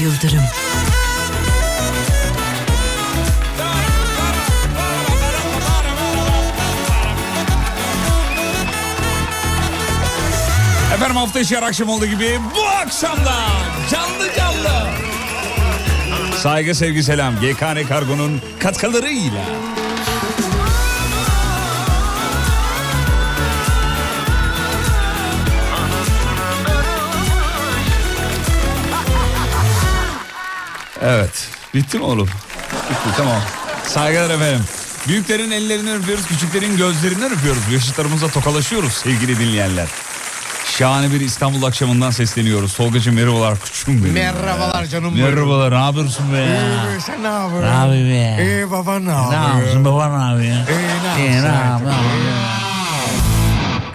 Yıldırım. Efendim hafta içi her akşam olduğu gibi bu akşamda canlı canlı saygı sevgi selam GKN Kargo'nun katkılarıyla evet. Bitti mi oğlum? Bitti, tamam. Saygılar efendim. Büyüklerin ellerini öpüyoruz, küçüklerin gözlerinden öpüyoruz. Yaşıtlarımızla tokalaşıyoruz sevgili dinleyenler. Şahane bir İstanbul akşamından sesleniyoruz. Tolgacığım merhabalar küçüğüm benim. Merhabalar canım benim. Merhabalar, ne yapıyorsun be ya? Sen ne yapıyorsun? Ne yapıyorsun be? Baba ne yapıyor? Ne yapıyorsun baba ne yapıyor? Ne yapıyorsun?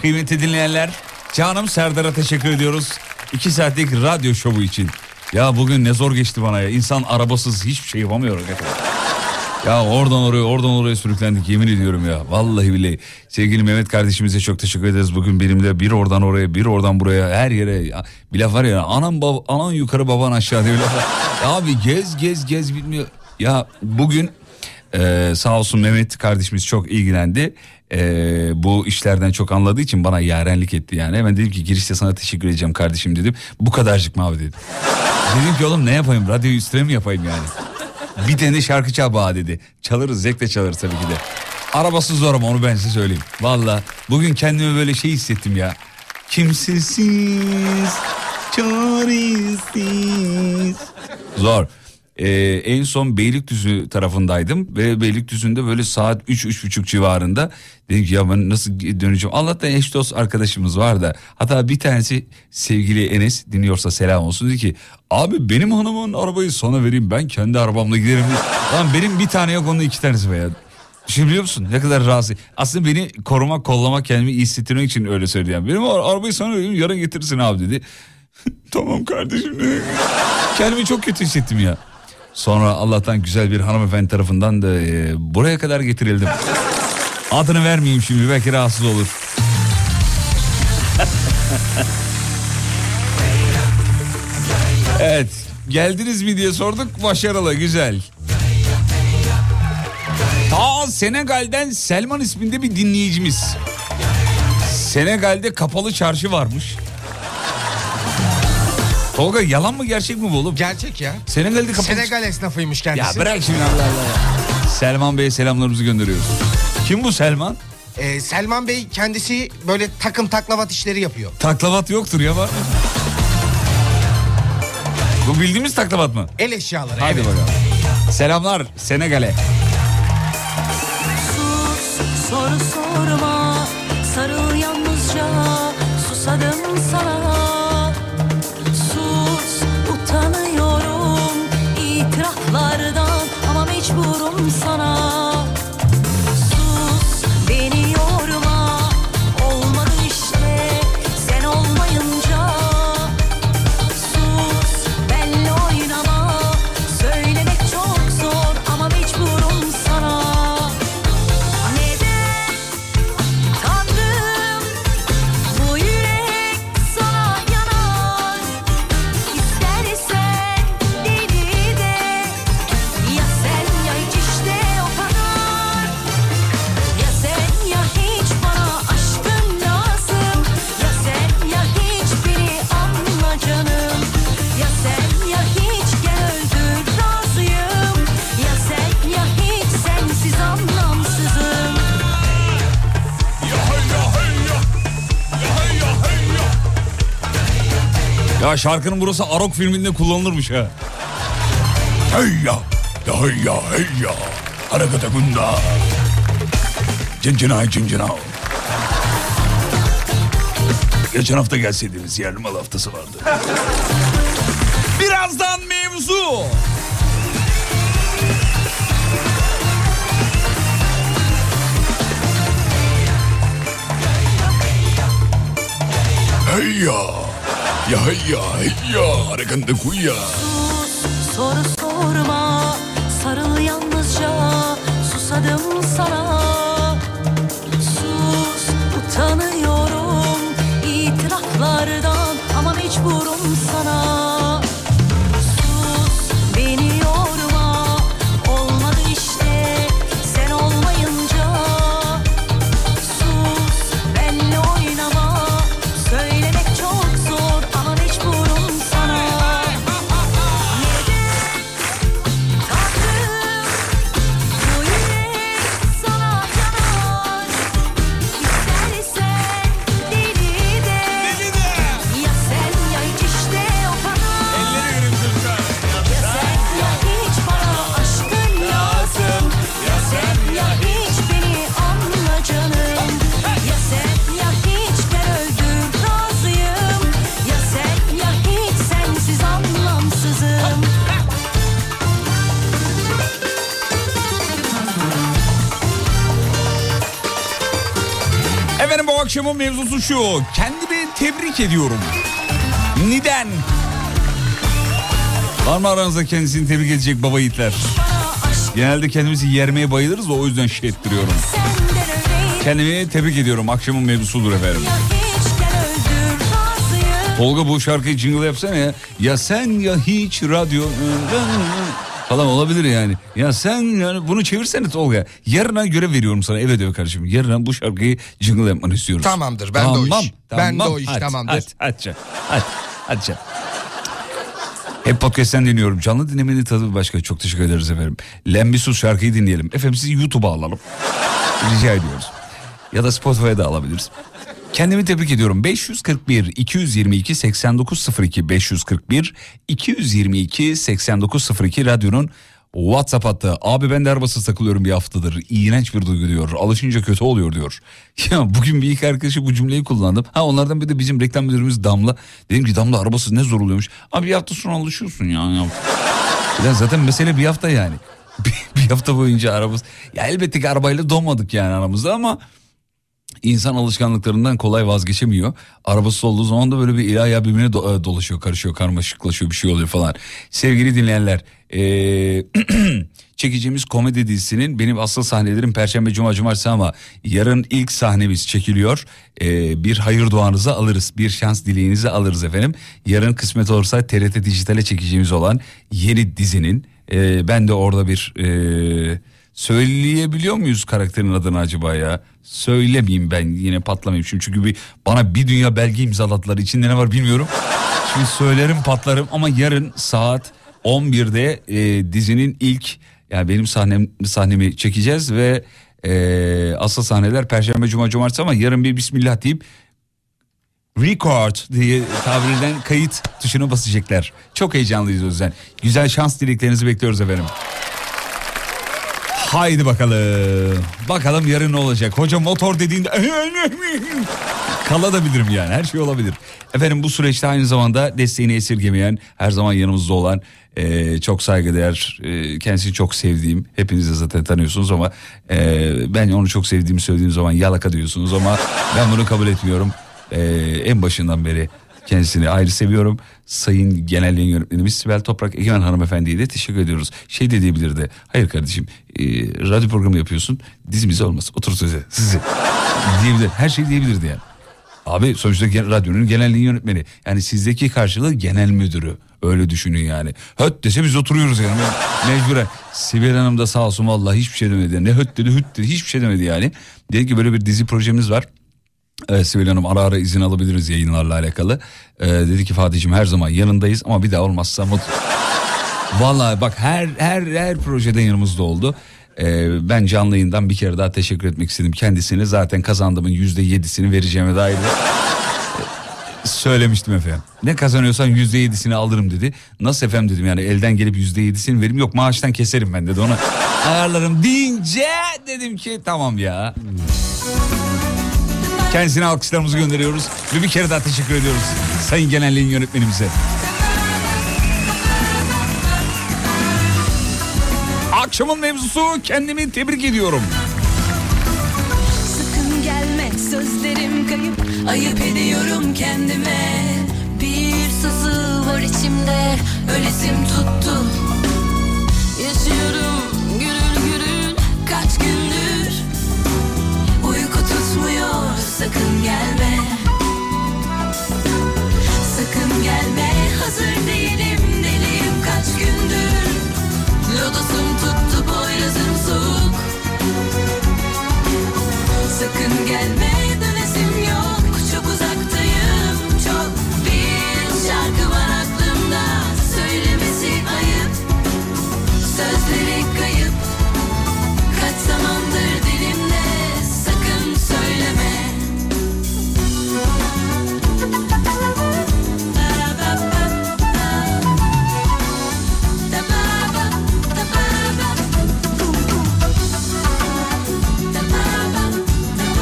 Kıymetli dinleyenler, canım Serdar'a teşekkür ediyoruz. 2 saatlik radyo şovu için. Ya bugün ne zor geçti bana ya. İnsan arabasız hiçbir şey yapamıyor. Ya oradan oraya sürüklendik yemin ediyorum ya. Vallahi billahi. Sevgili Mehmet kardeşimize çok teşekkür ederiz. Bugün benimle bir oradan oraya bir oradan buraya her yere. Ya, bir laf var ya anan yukarı baban aşağı diye bir laf var. Ya abi gez bitmiyor. Ya bugün sağ olsun Mehmet kardeşimiz çok ilgilendi. Bu işlerden çok anladığı için bana yarenlik etti yani. Hemen dedim ki girişte sana teşekkür edeceğim kardeşim dedim. Bu kadarcık mı abi dedim. Dedim ki oğlum ne yapayım, radyoyu üstüne mi yapayım yani? Bir tane şarkı çaba dedi. Çalarız, zevkle çalarız tabii ki de. Arabası zor ama onu ben size söyleyeyim. Valla bugün kendimi böyle şey hissettim ya. Kimsesiz, çaresiz. Zor. En son Beylikdüzü tarafındaydım ve Beylikdüzü'nde böyle saat 3-3.30 civarında dedim ki ya ben nasıl döneceğim. Allah'tan eş dost arkadaşımız var da, hatta bir tanesi sevgili Enes dinliyorsa selam olsun, dedi ki abi benim hanımın arabayı sana vereyim ben kendi arabamla giderim. Lan benim bir tane yok, onun 2 tanesi be ya. Şimdi biliyor musun ne kadar rahatsız. Aslında beni korumak, kollamak, kendimi iyi hissettirmek için öyle söyledi yani. Benim arabayı sana vereyim yarın getirsin abi dedi. Tamam kardeşim dedi. Kendimi çok kötü hissettim ya. Sonra Allah'tan güzel bir hanımefendi tarafından da buraya kadar getirildim. Adını vermeyeyim şimdi, belki rahatsız olur. Evet, geldiniz mi diye sorduk, başarılı, güzel. Ta Senegal'den Selman isminde bir dinleyicimiz. Senegal'de kapalı çarşı varmış. Tolga yalan mı gerçek mi bu oğlum? Gerçek ya. Senegal'de kapalı. Senegal esnafıymış kendisi. Ya bırak şimdi Allah Allah. Selman Bey'e selamlarımızı gönderiyoruz. Kim bu Selman? Selman Bey kendisi böyle takım taklavat işleri yapıyor. Taklavat yoktur ya var. Bu bildiğimiz taklavat mı? El eşyaları. Hadi evet. Bakalım. Selamlar Senegal'e. Sus, soru sorma, sarıl yalnızca, susadım sana. Ama mecburum sana. Sus beni yorma, olmadı işte sen olmayınca. Sus benle oynama, söylemek çok zor ama mecburum sana. Neden Ya şarkının burası Arok filminde kullanılırmış ha. Heyya, heyya, heyya. Harekete gunda. Cincina, cincina. Geçen hafta gelseydiniz, yerli mal haftası vardı. Birazdan mevzu. Heyya, ya heyya, heyya, harekende kuyya. Sus, soru sorma, sarıl yalnızca, susadım sana. Sus, utanıyorum itiraflardan ama mecburum sana. Akşamın mevzusu şu. Kendimi tebrik ediyorum. Neden? Var mı aranızda kendisini tebrik edecek baba yiğitler? Genelde kendimizi yermeye bayılırız da o yüzden şey ettiriyorum. Kendimi tebrik ediyorum. Akşamın mevzusudur efendim. Tolga bu şarkıyı jingle yapsana ya. Ya sen ya hiç radyo falan olabilir yani. Ya sen yani bunu çevirsene Tolga. Yarına görev veriyorum sana, eve dön kardeşim. Yarına bu şarkıyı jingle yapmanı istiyoruz. Tamamdır, ben tamam, de o iş. Tamam, ben de o iş, tamamdır. Hadi. Hep podcast'ten dinliyorum. Canlı dinlemenin tadı başka. Çok teşekkür ederiz efendim. Lembisus şarkıyı dinleyelim. Efendim sizi YouTube'a alalım. Rica ediyoruz. Ya da Spotify'da alabiliriz. Kendimi tebrik ediyorum. 541-222-8902 541-222-8902 radyonun WhatsApp hattı. Abi ben de arabasız takılıyorum bir haftadır. İğrenç bir duygu diyor. Alışınca kötü oluyor diyor. Ya bugün bir iki arkadaşı bu cümleyi kullandım. Ha onlardan bir de bizim reklam müdürümüz Damla. Dedim ki Damla arabasız ne zor oluyormuş. Abi bir hafta sonra alışıyorsun ya. Ya zaten mesele bir hafta yani. Bir hafta boyunca arabası. Ya elbette ki arabayla donmadık yani aramızda ama... İnsan alışkanlıklarından kolay vazgeçemiyor. Arabasız olduğu zaman da böyle bir ilahi birbirine dolaşıyor, karışıyor, karmaşıklaşıyor, bir şey oluyor falan. Sevgili dinleyenler, çekeceğimiz komedi dizisinin benim asıl sahnelerim Perşembe, Cuma, Cumartesi ama yarın ilk sahnemiz çekiliyor. Bir hayır duanızı alırız, bir şans dileğinizi alırız efendim. Yarın kısmet olursa TRT Dijital'e çekeceğimiz olan yeni dizinin ben de orada bir... Söyleyebiliyor muyuz karakterin adını acaba ya? Söylemeyeyim, ben yine patlamayayım şimdi çünkü bana bir dünya belge imzalattılar, içinde ne var bilmiyorum. Şimdi söylerim patlarım ama yarın saat 11'de dizinin ilk, yani benim sahnemi çekeceğiz ve asıl sahneler Perşembe, Cuma, Cumartesi ama yarın bir bismillah deyip record diye tabirden kayıt tuşuna basacaklar. Çok heyecanlıyız o yüzden. Güzel şans dileklerinizi bekliyoruz efendim. Haydi bakalım. Bakalım yarın ne olacak? Hoca motor dediğinde kalabilirim yani. Her şey olabilir. Efendim bu süreçte aynı zamanda desteğini esirgemeyen, her zaman yanımızda olan, çok saygıdeğer, kendisini çok sevdiğim, hepiniz de zaten tanıyorsunuz ama ben onu çok sevdiğimi söylediğim zaman yalaka diyorsunuz ama ben bunu kabul etmiyorum. En başından beri kendisini ayrı seviyorum. Sayın Genel Yayın Yönetmenimiz Sibel Toprak Egemen hanımefendiye de teşekkür ediyoruz. Şey de diyebilirdi. Hayır kardeşim, radyo programı yapıyorsun. Dizimize olmaz. Otur sizi. Diyebilir. Her şey diyebilirdi yani. Abi sonuçta radyonun genel yayın yönetmeni. Yani sizdeki karşılığı genel müdürü. Öyle düşünün yani. Höt dese biz oturuyoruz yani. Mecburen. Sibel Hanım da sağ olsun vallahi hiçbir şey demedi. Ne höt dedi, hüt dedi. Hiçbir şey demedi yani. Dedi ki böyle bir dizi projemiz var. Evet Sibel Hanım, ara ara izin alabiliriz yayınlarla alakalı. Dedi ki Fatih'cim her zaman yanındayız ama bir daha olmazsa mutlu. Vallahi bak her projede yanımızda oldu. Ben canlı yayından bir kere daha teşekkür etmek istedim kendisine. Zaten kazandığımın %7'sini vereceğime dair Söylemiştim efendim. Ne kazanıyorsan %7'sini alırım dedi. Nasıl efendim dedim, yani elden gelip %7'sini verim, yok maaştan keserim ben dedi, ona ayarlarım deyince dedim ki tamam ya. Kendisine alkışlarımızı gönderiyoruz ve bir kere daha teşekkür ediyoruz sayın genelliğin yönetmenimize. Akşamın mevzusu, kendimi tebrik ediyorum. Sakın gelme, sözlerim kayıp, ayıp ediyorum kendime. Bir sızı var içimde, ölesim tuttu. Yaşıyorum gürül gürül kaç gündür. Uyku tutmuyor, sakın gelme. Sakın gelme, hazır değilim, deliyim kaç gündür. Lodosum tuttu, boyrazım soğuk. Sakın gelme, dönesim yok, çok uzaktayım çok. Bir şarkı var aklımda, söylemesi ayıp, sözleri kayıp, kaç zamandır dilimde. Sakın söyleme.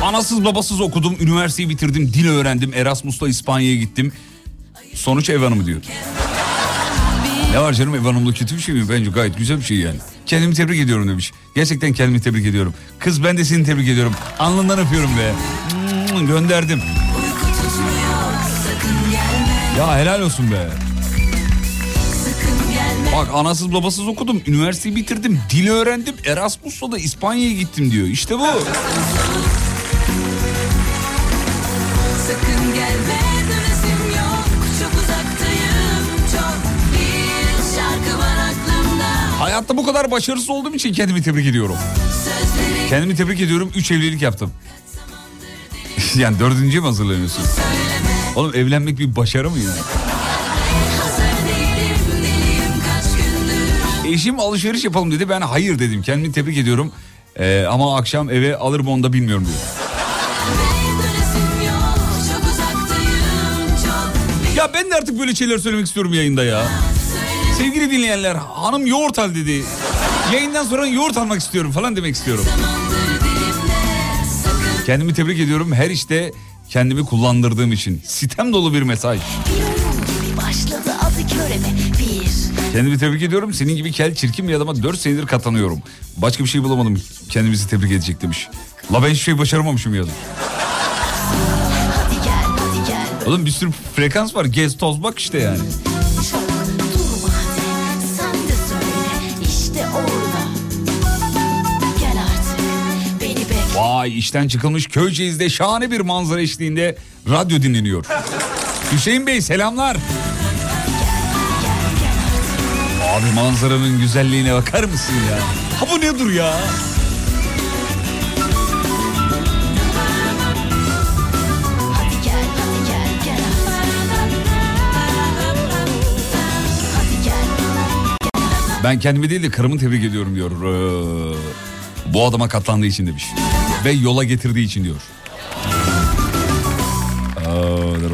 Anasız babasız okudum, üniversiteyi bitirdim, dil öğrendim, Erasmus'la İspanya'ya gittim. Sonuç ev hanımı diyor. Ne var canım, ev hanımlığı kötü bir şey mi? Bence gayet güzel bir şey yani. Kendimi tebrik ediyorum demiş. Gerçekten kendimi tebrik ediyorum. Kız, ben de seni tebrik ediyorum. Alnından öpüyorum be. Gönderdim. Ya helal olsun be. Bak, anasız babasız okudum, üniversiteyi bitirdim, dil öğrendim, Erasmus'la da İspanya'ya gittim diyor. İşte bu. Hayatta bu kadar başarısız olduğum için kendimi tebrik ediyorum. Kendimi tebrik ediyorum. 3 evlilik yaptım. Yani 4.'ye mi hazırlanıyorsun? Oğlum, evlenmek bir başarı mı yani? Eşim alışveriş yapalım dedi. Ben hayır dedim. Kendimi tebrik ediyorum. Ama akşam eve alır mı onu da bilmiyorum diyor. Ya ben de artık böyle şeyler söylemek istiyorum yayında ya. Sevgili dinleyenler, hanım yoğurt al dedi. Yayından sonra yoğurt almak istiyorum falan demek istiyorum. Kendimi tebrik ediyorum. Her işte kendimi kullandırdığım için. Sitem dolu bir mesaj. Kendimi tebrik ediyorum. Senin gibi kel çirkin bir adama 4 senedir katlanıyorum. Başka bir şey bulamadım kendimizi tebrik edecek demiş. La ben hiçbir şey başaramamışım ya. Oğlum bir sürü frekans var. Gez toz bak işte yani. Vay, işten çıkılmış Köyceğiz'de şahane bir manzara eşliğinde radyo dinleniyor. Hüseyin Bey selamlar. Abi manzaranın güzelliğine bakar mısın ya? Ha bu nedir ya? Ben kendimi değil de karımı tebrik ediyorum diyor. Bu adama katlandığı için demiş. Ve yola getirdiği için diyor. Dur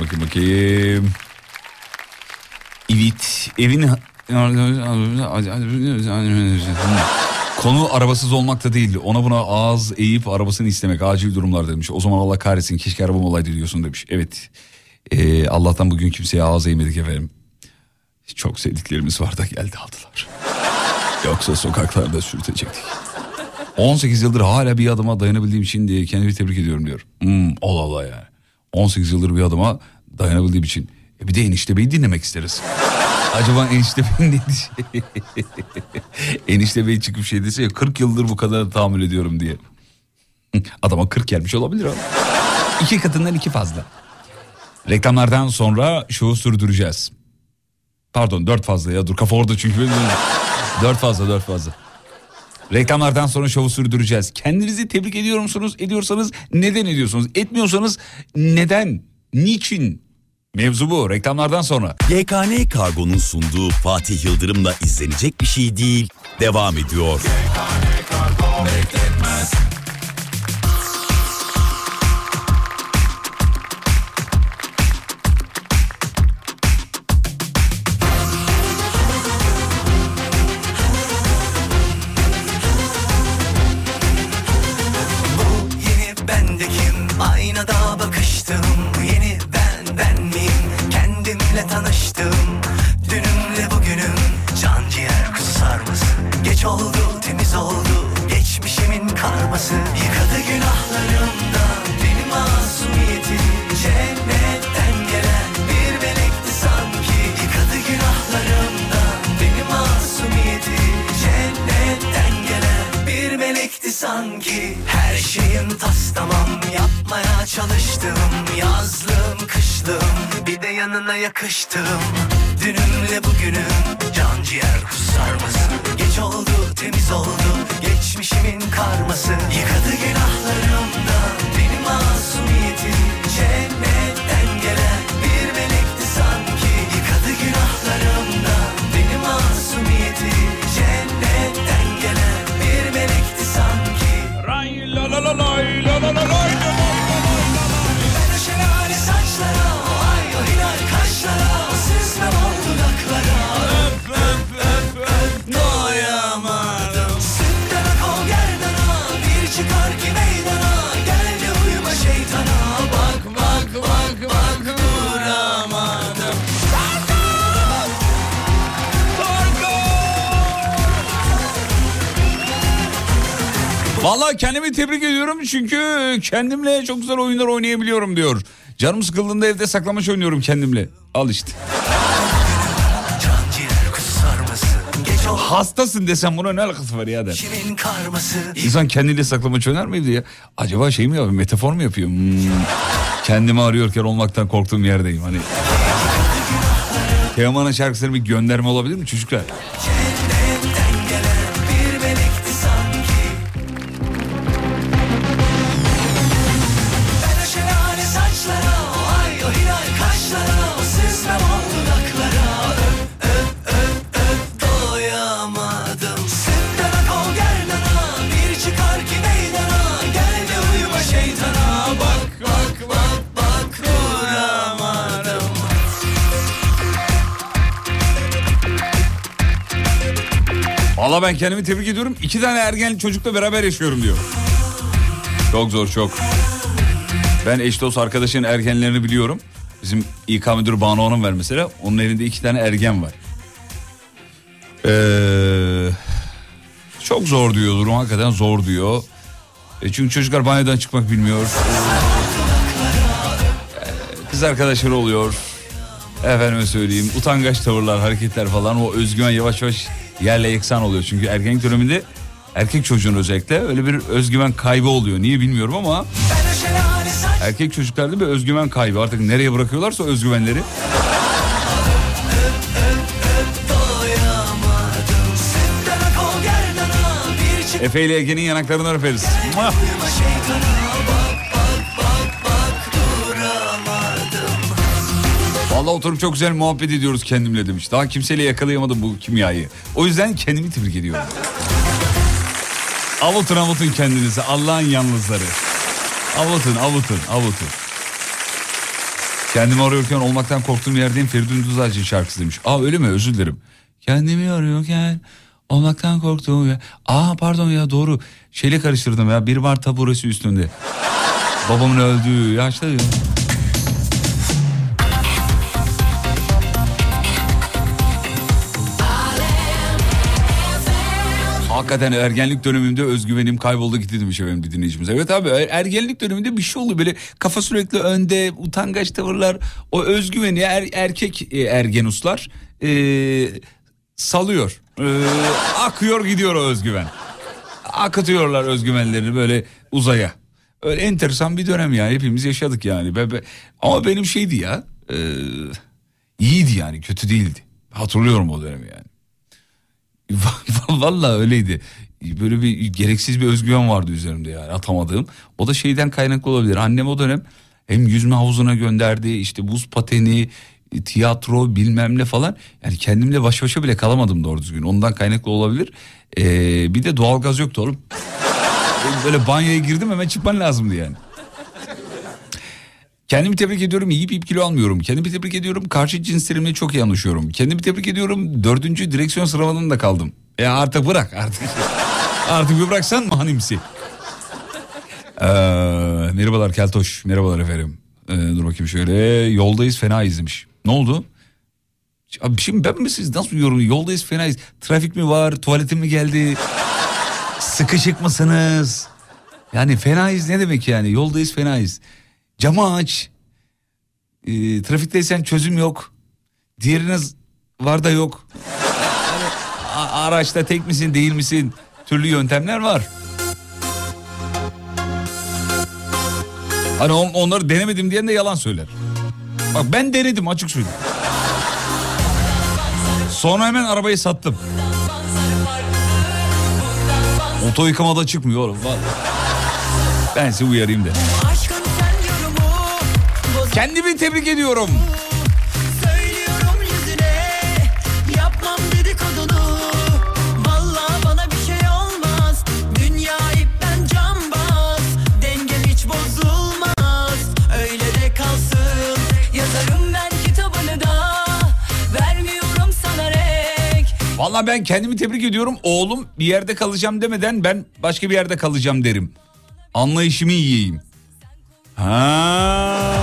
bakayım. Evet, evin... Konu arabasız olmak da değil. Ona buna ağız eğip arabasını istemek, acil durumlar demiş. O zaman Allah kahretsin, keşke arabam olaydı diyorsun demiş. Evet, Allah'tan bugün kimseye ağız eğmedik efendim. Çok sevdiklerimiz var da geldi aldılar. Yoksa sokaklarda sürtecektik. 18 yıldır hala bir adıma dayanabildiğim için diye kendimi tebrik ediyorum diyor. Allah Allah yani. 18 yıldır bir adıma dayanabildiğim için. Bir de Enişte Bey'i dinlemek isteriz. Acaba Enişte Bey ne diyecek? Enişte Bey çıkıp şey dese ya, 40 yıldır bu kadar tahammül ediyorum diye. Adama 40 gelmiş olabilir abi. 2 katından 2 fazla. Reklamlardan sonra şovu sürdüreceğiz. Pardon, 4 fazla ya, dur kafa orada çünkü. 4 fazla. Reklamlardan sonra şovu sürdüreceğiz. Kendinizi tebrik ediyor musunuz? Ediyorsanız neden ediyorsunuz? Etmiyorsanız neden? Niçin? Mevzu bu. Reklamlardan sonra. GKN Kargo'nun sunduğu Fatih Yıldırım'la izlenecek bir şey değil. Devam ediyor. GKN Kargo bekletmez. açtım, yazlım kışlım, bir de yanına yakıştım. Dünümle bugünüm can ciğer kusarması. Geç oldu temiz oldu geçmişimin karması. Yıkadı günahlarımdan benim masumiyetim. Cennetten gelen bir melekti sanki. Yıkadı günahlarımdan benim masumiyetim. Cennetten gelen bir melekti sanki. Ray la la la lay la la la lay. Ben o şelale saçlara, o ay o hilal kaşlara, o süzme bol dudaklara. Öp öp öp öp doyamadım. Sütten akol gerdana, bir çıkar ki meydana. Gel de uyuma şeytana. Bak bak bak bak duramadım. Tarkan! Tarkan! Vallahi kendimi tebrik ediyorum çünkü kendimle çok güzel oyunlar oynayabiliyorum diyor. Canım sıkıldığında evde saklamaç oynuyorum kendimle. Al işte. Hastasın desem buna ne alakası var ya der. İnsan kendiyle saklamaç oynar mıydı ya? Acaba şey mi yapıyor? Metafor mu yapıyor? Kendimi arıyorken olmaktan korktuğum yerdeyim. Hani. Teoman'ın şarkısına bir gönderme olabilir mi çocuklar? Valla ben kendimi tebrik ediyorum. 2 tane ergen çocukla beraber yaşıyorum diyor. Çok zor çok. Ben eş dost arkadaşın ergenlerini biliyorum. Bizim İK müdürü Banu Hanım var mesela. Onun elinde 2 tane ergen var. Çok zor diyor durum, hakikaten zor diyor. Çünkü çocuklar banyodan çıkmak bilmiyor. Kız arkadaşları oluyor. Efendime söyleyeyim, utangaç tavırlar, hareketler falan, o özgüven yavaş yavaş yerle yeksan oluyor. Çünkü ergenlik döneminde erkek çocuğun özellikle öyle bir özgüven kaybı oluyor. Niye bilmiyorum ama erkek çocuklarda bir özgüven kaybı. Artık nereye bırakıyorlarsa özgüvenleri. Efe ile Ege'nin yanaklarından öperiz. Valla oturup çok güzel muhabbet ediyoruz kendimle demiş. Daha kimseyle yakalayamadım bu kimyayı. O yüzden kendimi tebrik ediyorum. Avutun avutun kendinizi, Allah'ın yalnızları. Avutun avutun avutun. Kendimi arıyorken olmaktan korktuğum yerdeyim Feridun Düzağaç'ın şarkısı demiş. Aa öyle mi, özür dilerim. Kendimi arıyorken olmaktan korktuğum yer. Aa pardon ya, doğru. Şeyle karıştırdım ya, bir var taburesi üstünde. Babamın öldüğü yaşta ya. Hakikaten ergenlik dönemimde özgüvenim kayboldu gitti demiş efendim bir dinleyicimiz. Evet abi, ergenlik döneminde bir şey oldu böyle, kafa sürekli önde, utangaç tavırlar, o özgüveni erkek ergenuslar salıyor. Akıyor gidiyor o özgüven. Akıtıyorlar özgüvenlerini böyle uzaya. Öyle enteresan bir dönem ya, hepimiz yaşadık yani. Ama benim şeydi ya, iyiydi yani, kötü değildi. Hatırlıyorum o dönemi yani. Vallahi öyleydi. Böyle bir gereksiz bir özgüven vardı üzerimde yani, atamadığım. O da şeyden kaynaklı olabilir. Annem o dönem hem yüzme havuzuna gönderdi, işte buz pateni, tiyatro bilmem ne falan. Yani kendimle baş başa bile kalamadım doğru düzgün. Ondan kaynaklı olabilir. Bir de doğalgaz yoktu oğlum. Böyle banyoya girdim hemen çıkman lazımdı yani. Kendimi tebrik ediyorum, yiyip yiyip kilo almıyorum. Kendimi tebrik ediyorum, karşı cinslerimle çok iyi anlaşıyorum. Kendimi tebrik ediyorum, 4. direksiyon sıralamasında da kaldım. Artık bırak artık. Artık bir bıraksan mı hanımsi? Merhabalar Keltoş, merhabalar efendim. Dur bakayım şöyle, yoldayız fenayız demiş. Ne oldu? Abi şimdi ben mi siz nasıl duyuyorum? Yoldayız fenayız. Trafik mi var, tuvaletim mi geldi? Sıkışık mısınız? Yani fenayız ne demek yani? Yoldayız fenayız. Camı aç, trafikteysen çözüm yok, diğeriniz var da yok, yani araçta tek misin değil misin, türlü yöntemler var. Hani onları denemedim diyen de yalan söyler. Bak ben denedim, açık söyleyeyim. Sonra hemen arabayı sattım. Oto yıkamada çıkmıyor oğlum vallahi. Ben sizi uyarayım da. Kendimi tebrik ediyorum. Valla ben kendimi tebrik ediyorum. Oğlum bir yerde kalacağım demeden ben başka bir yerde kalacağım derim. Anlayışımı yiyeyim. Ha.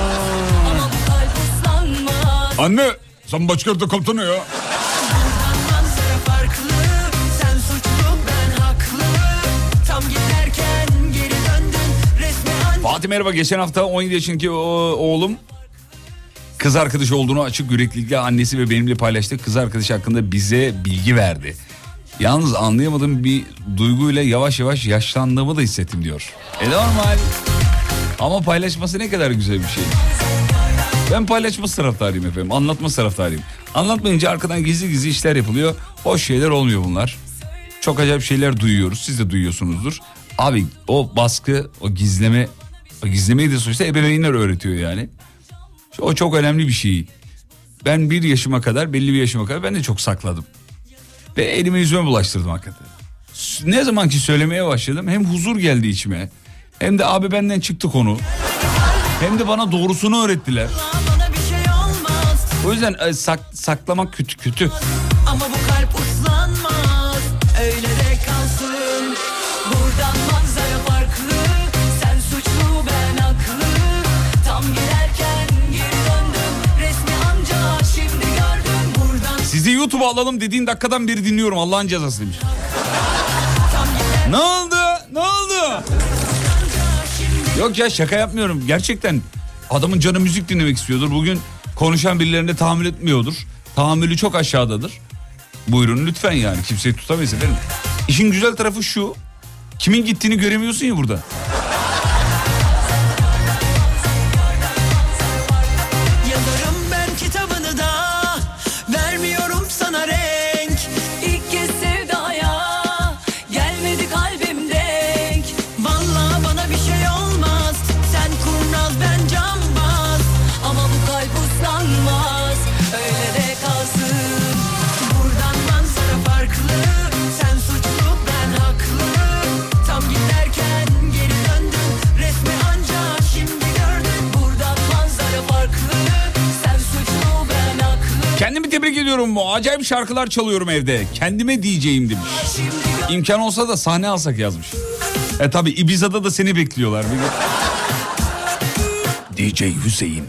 Anne sen başka yerde kaldın ya. Fatih merhaba, geçen hafta 17 yaşındaki oğlum... Kız arkadaşı olduğunu açık yüreklilikle annesi ve benimle paylaştı. Kız arkadaşı hakkında bize bilgi verdi. Yalnız anlayamadığım bir duyguyla yavaş yavaş yaşlandığımı da hissettim diyor. Normal. Ama paylaşması ne kadar güzel bir şey. Ben paylaşması taraftarıyım efendim. Anlatması taraftarıyım. Anlatmayınca arkadan gizli gizli işler yapılıyor. Hoş şeyler olmuyor bunlar. Çok acayip şeyler duyuyoruz. Siz de duyuyorsunuzdur. Abi o baskı, o gizleme, o gizlemeyi de sonuçta ebeveynler öğretiyor yani. O çok önemli bir şey. Ben bir yaşıma kadar, belli bir yaşıma kadar ben de çok sakladım. Ve elime yüzüme bulaştırdım hakikaten. Ne zaman ki söylemeye başladım hem huzur geldi içime. Hem de abi benden çıktı konu. Hem de bana doğrusunu öğrettiler. O yüzden saklamak kötü kötü. Ama bu kalp uslanmaz, öyle de kalsın. Buradan manzara farklı, sen suçlu ben haklı. Tam giderken... Sizi YouTube'a alalım dediğin dakikadan beri dinliyorum. Allah'ın cezası demiş. Ne oldu? Ne oldu? Yok ya, şaka yapmıyorum. Gerçekten adamın canı müzik dinlemek istiyordur. Bugün konuşan birilerine tahammül etmiyordur. Tahammülü çok aşağıdadır. Buyurun lütfen yani. Kimseyi tutamayız efendim. İşin güzel tarafı şu. Kimin gittiğini göremiyorsun ya burada. Kendimi tebrik ediyorum. Acayip şarkılar çalıyorum evde. Kendime diyeceğim demiş. İmkan olsa da sahne alsak yazmış. Tabi Ibiza'da da seni bekliyorlar. DJ Hüseyin.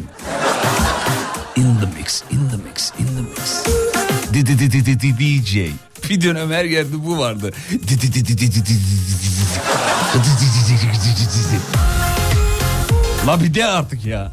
In the mix, in the mix, in the mix. DJ. Bir dönem her yerde bu vardı. La bir de artık ya.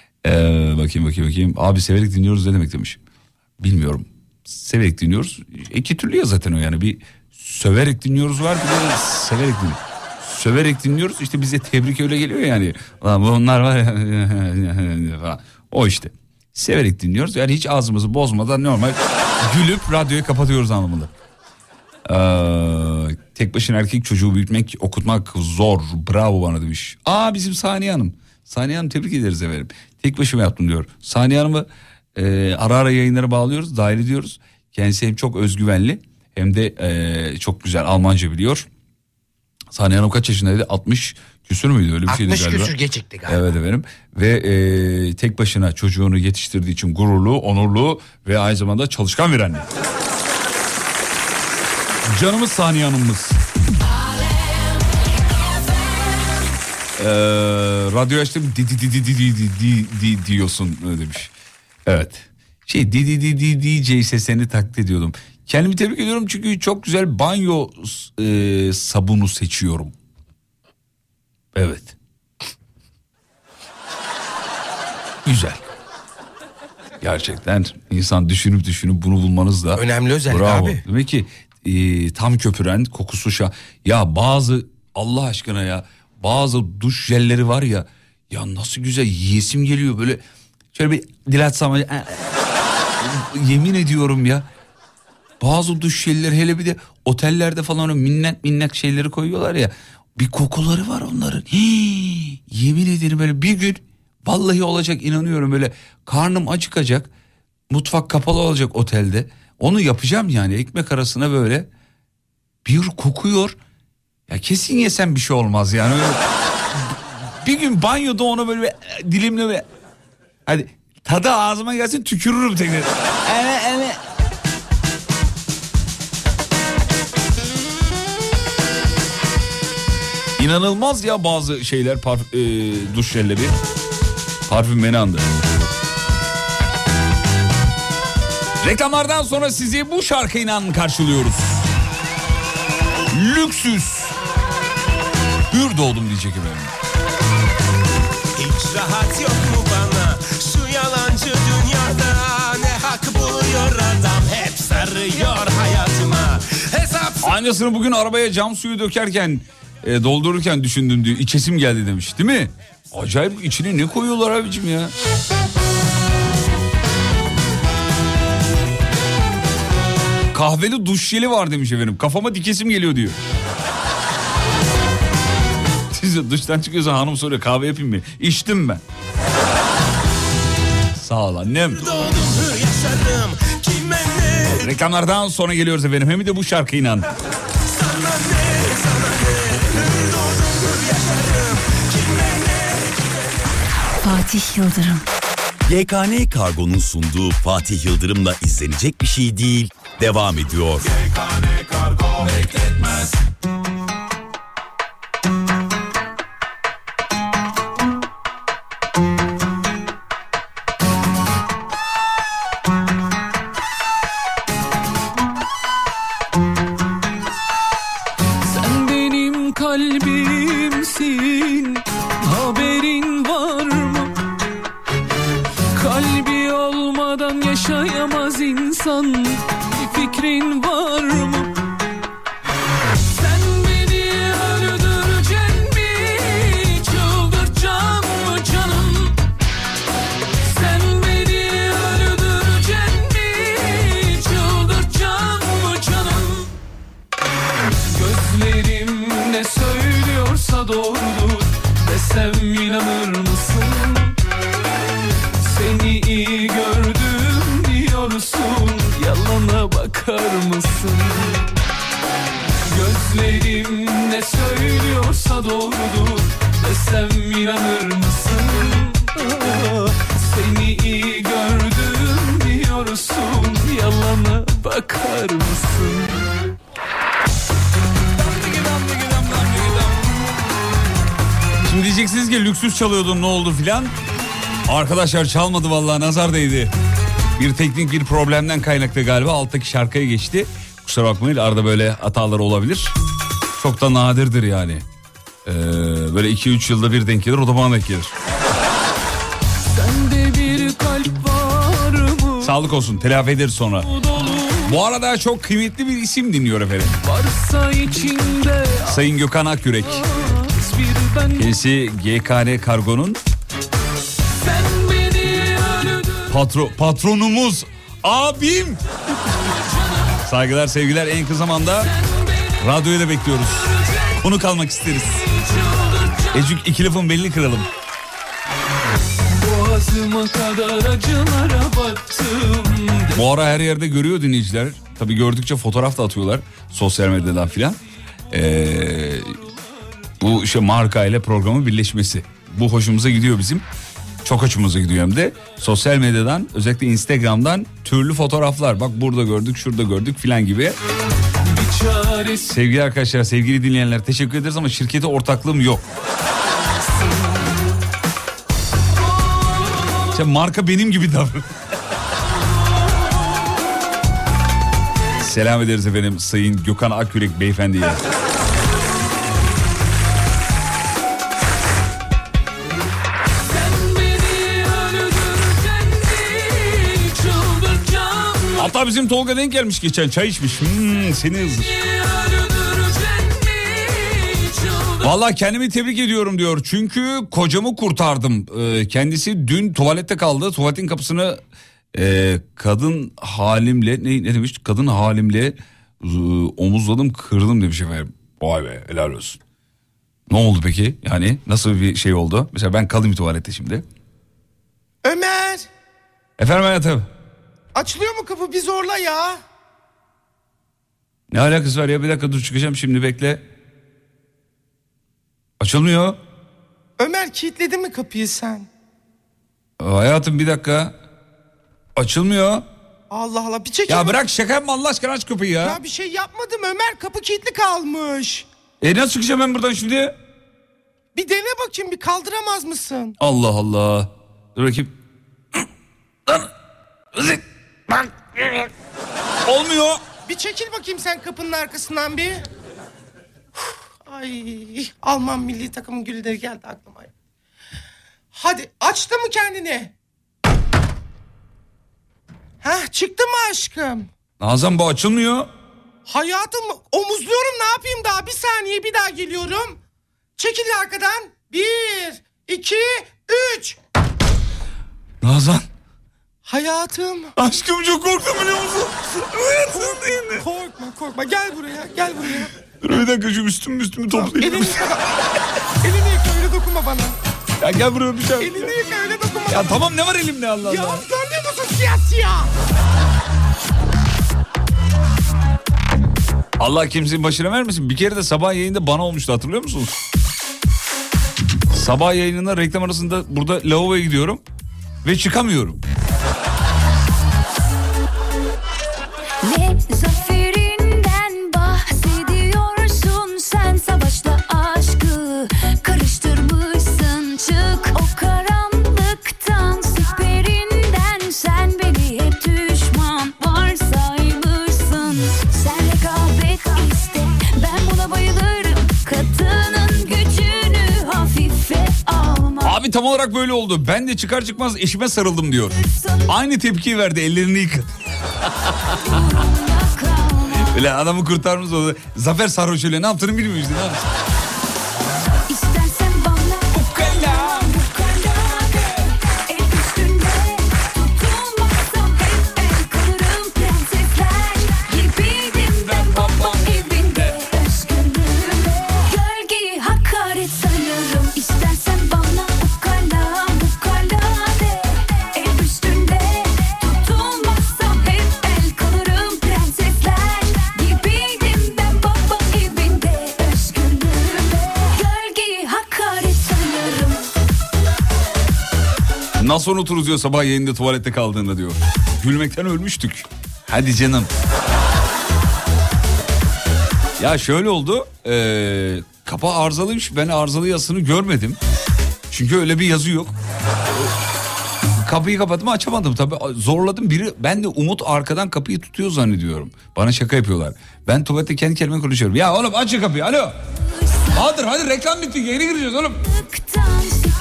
Bakayım. Abi severek dinliyoruz ne demek demiş. Bilmiyorum. Severek dinliyoruz. İki türlü ya zaten o yani. Bir söverek dinliyoruz var, bir de severek dinliyoruz. Söverek dinliyoruz işte, bize tebrik öyle geliyor yani. Bunlar var ya. O işte. Severek dinliyoruz yani, hiç ağzımızı bozmadan normal gülüp radyoyu kapatıyoruz anlamında. Tek başına erkek çocuğu büyütmek, okutmak zor. Bravo bana demiş. Bizim Saniye Hanım. Saniye Hanım tebrik ederiz efendim. Tek başıma yaptım diyor. Saniye Hanım'ı ara ara yayınlara bağlıyoruz, dahil ediyoruz. Kendisi hem çok özgüvenli hem de çok güzel Almanca biliyor. Saniye Hanım kaç yaşındaydı? 60 küsür müydü? Öyle bir şeydi galiba. 60 küsür geçikti galiba. Evet efendim. Ve tek başına çocuğunu yetiştirdiği için gururlu, onurlu ve aynı zamanda çalışkan bir anne. Canımız Saniye Hanım'ımız. Radyo açtım diyorsun demiş. Evet. DJ sesini taklit ediyordum. Kendimi tebrik ediyorum çünkü çok güzel banyo sabunu seçiyorum. Evet. Güzel. Gerçekten insan düşünüp düşünüp bunu bulmanız da önemli özellik abi. Demek ki tam köpüren kokusu ya bazı Allah aşkına ya bazı duş jelleri var ya ya nasıl güzel yiyesim geliyor böyle şöyle bir dilatsam yemin ediyorum ya bazı duş jelleri hele bir de otellerde falan minnak minnak şeyleri koyuyorlar ya bir kokuları var onların. Hii, yemin ederim böyle bir gün vallahi olacak inanıyorum böyle karnım acıkacak mutfak kapalı olacak otelde onu yapacağım yani ekmek arasına böyle bir kokuyor ya kesin yesem bir şey olmaz yani öyle bir gün banyoda onu böyle dilimle böyle hadi tadı ağzıma gelsin tükürürüm tekrar. Evet. İnanılmaz ya bazı şeyler duş jelleri. Parfüm beni andı. Reklamlardan sonra sizi bu şarkıyla karşılıyoruz. Lüksüz. Hür doğdum diyecek efendim. Hiç rahat yok mu bana? Şu yalancı dünyada ne hak buluyor adam? Hep sarıyor hayatıma. Aynısını bugün arabaya cam suyu dökerken... doldururken düşündüm diyor. İçesim geldi demiş değil mi? Acayip içine ne koyuyorlar abicim ya? Kahveli duş jeli var demiş efendim. Kafama dikesim geliyor diyor. Siz de duştan çıkıyorsa hanım soruyor kahve yapayım mı? İçtim ben. Sağ ol annem. Reklamlardan sonra geliyoruz efendim. Hem de bu şarkıyla. Fatih Yıldırım. GKN Kargo'nun sunduğu Fatih Yıldırım'la izlenecek bir şey değil. Devam ediyor. GKN Kargo bekletmez. Çalıyordun ne oldu filan. Arkadaşlar çalmadı vallahi nazar değdi. Bir teknik bir problemden kaynaklı galiba alttaki şarkıya geçti. Kusura bakmayın arada böyle hatalar olabilir. Çok da nadirdir yani. Böyle 2-3 yılda bir denk gelir o da bana denk gelir. Sağlık olsun telafi ederiz sonra. Bu arada çok kıymetli bir isim dinliyor efendim. Sayın Gökhan Akyürek. Kendisi GKN Kargo'nun patronumuz abim. Saygılar sevgiler en kısa zamanda radyoya da bekliyoruz. Konuk almak isteriz. Ecük iki lafın belini kıralım. Bu ara her yerde görüyor dinleyiciler. Tabii gördükçe fotoğraf da atıyorlar sosyal medyadan filan. Bu işte marka ile programın birleşmesi. Bu hoşumuza gidiyor bizim. Çok hoşumuza gidiyor hem de. Sosyal medyadan özellikle Instagram'dan türlü fotoğraflar. Bak burada gördük şurada gördük filan gibi. Sevgili arkadaşlar sevgili dinleyenler teşekkür ederiz ama şirkete ortaklığım yok. İşte marka benim gibi davranıyor. Selam ederiz efendim Sayın Gökhan Akyürek beyefendiye. Hatta bizim Tolga denk gelmiş geçen, çay içmiş. Seni hızlı. Vallahi kendimi tebrik ediyorum diyor. Çünkü kocamı kurtardım. Kendisi dün tuvalette kaldı. Tuvaletin kapısını kadın halimle ne demiş? Kadın halimle omuzladım, kırdım demiş efendim. Vay be, helal olsun. Ne oldu peki? Yani nasıl bir şey oldu? Mesela ben kalayım tuvalette şimdi. Ömer. Efendim hayatım. Açılıyor mu kapı? Bir zorla ya. Ne alakası var ya? Bir dakika dur, çıkacağım şimdi, bekle. Açılmıyor. Ömer, kilitledin mi kapıyı sen? Hayatım bir dakika. Açılmıyor. Allah Allah, bir çekelim. Ya bırak, şaka yapma Allah aşkına, aç kapıyı ya. Ya bir şey yapmadım Ömer, kapı kilitli kalmış. Nasıl çıkacağım ben buradan şimdi? Bir dene bakayım, bir kaldıramaz mısın? Allah Allah. Dur bakayım. Olmuyor. Bir çekil bakayım sen kapının arkasından bir. Ay, Alman milli takımın gülleri geldi aklıma. Hadi, açtı mı kendini? Hah, çıktı mı aşkım? Nazan, bu açılmıyor. Hayatım, omuzluyorum, ne yapayım daha? Bir saniye, bir daha geliyorum. Çekil arkadan. 1, 2, 3. Nazan. Hayatım. Aşkım, çok korktum biliyor musun? Korkma. Gel buraya. Dur bir dakika, şu üstümü toplayayım. Elini yıka, öyle dokunma bana. Ya gel buraya bir şey. Elini yıka, öyle dokunma bana. Ya tamam, ne var elimde Allah Allah. Ya görmüyor musun, siyah siyah. Allah kimsenin başına vermesin. Bir kere de sabah yayında bana olmuştu, hatırlıyor musunuz? Sabah yayınında reklam arasında burada lavaboya gidiyorum ve çıkamıyorum. Abi tam olarak böyle oldu. Ben de çıkar çıkmaz eşime sarıldım diyor. Aynı tepkiyi verdi, ellerini yıkadı. Öyle adamı kurtarmış oldu. Zafer sarhoş, öyle ne yaptığını bilmiyoruz. Ne yaptı? Nasıl unuturuz diyor sabah yayında tuvalette kaldığında diyor. Gülmekten ölmüştük. Hadi canım. Ya şöyle oldu. Kapağı arızalıymış. Ben arızalı yazısını görmedim. Çünkü öyle bir yazı yok. Kapıyı kapattım, açamadım tabii. Zorladım biri. Ben de Umut arkadan kapıyı tutuyor zannediyorum. Bana şaka yapıyorlar. Ben tuvalette kendi kendime konuşuyorum. Ya oğlum aç şu kapıyı. Alo. Hadi reklam bitti. Yeni gireceğiz oğlum.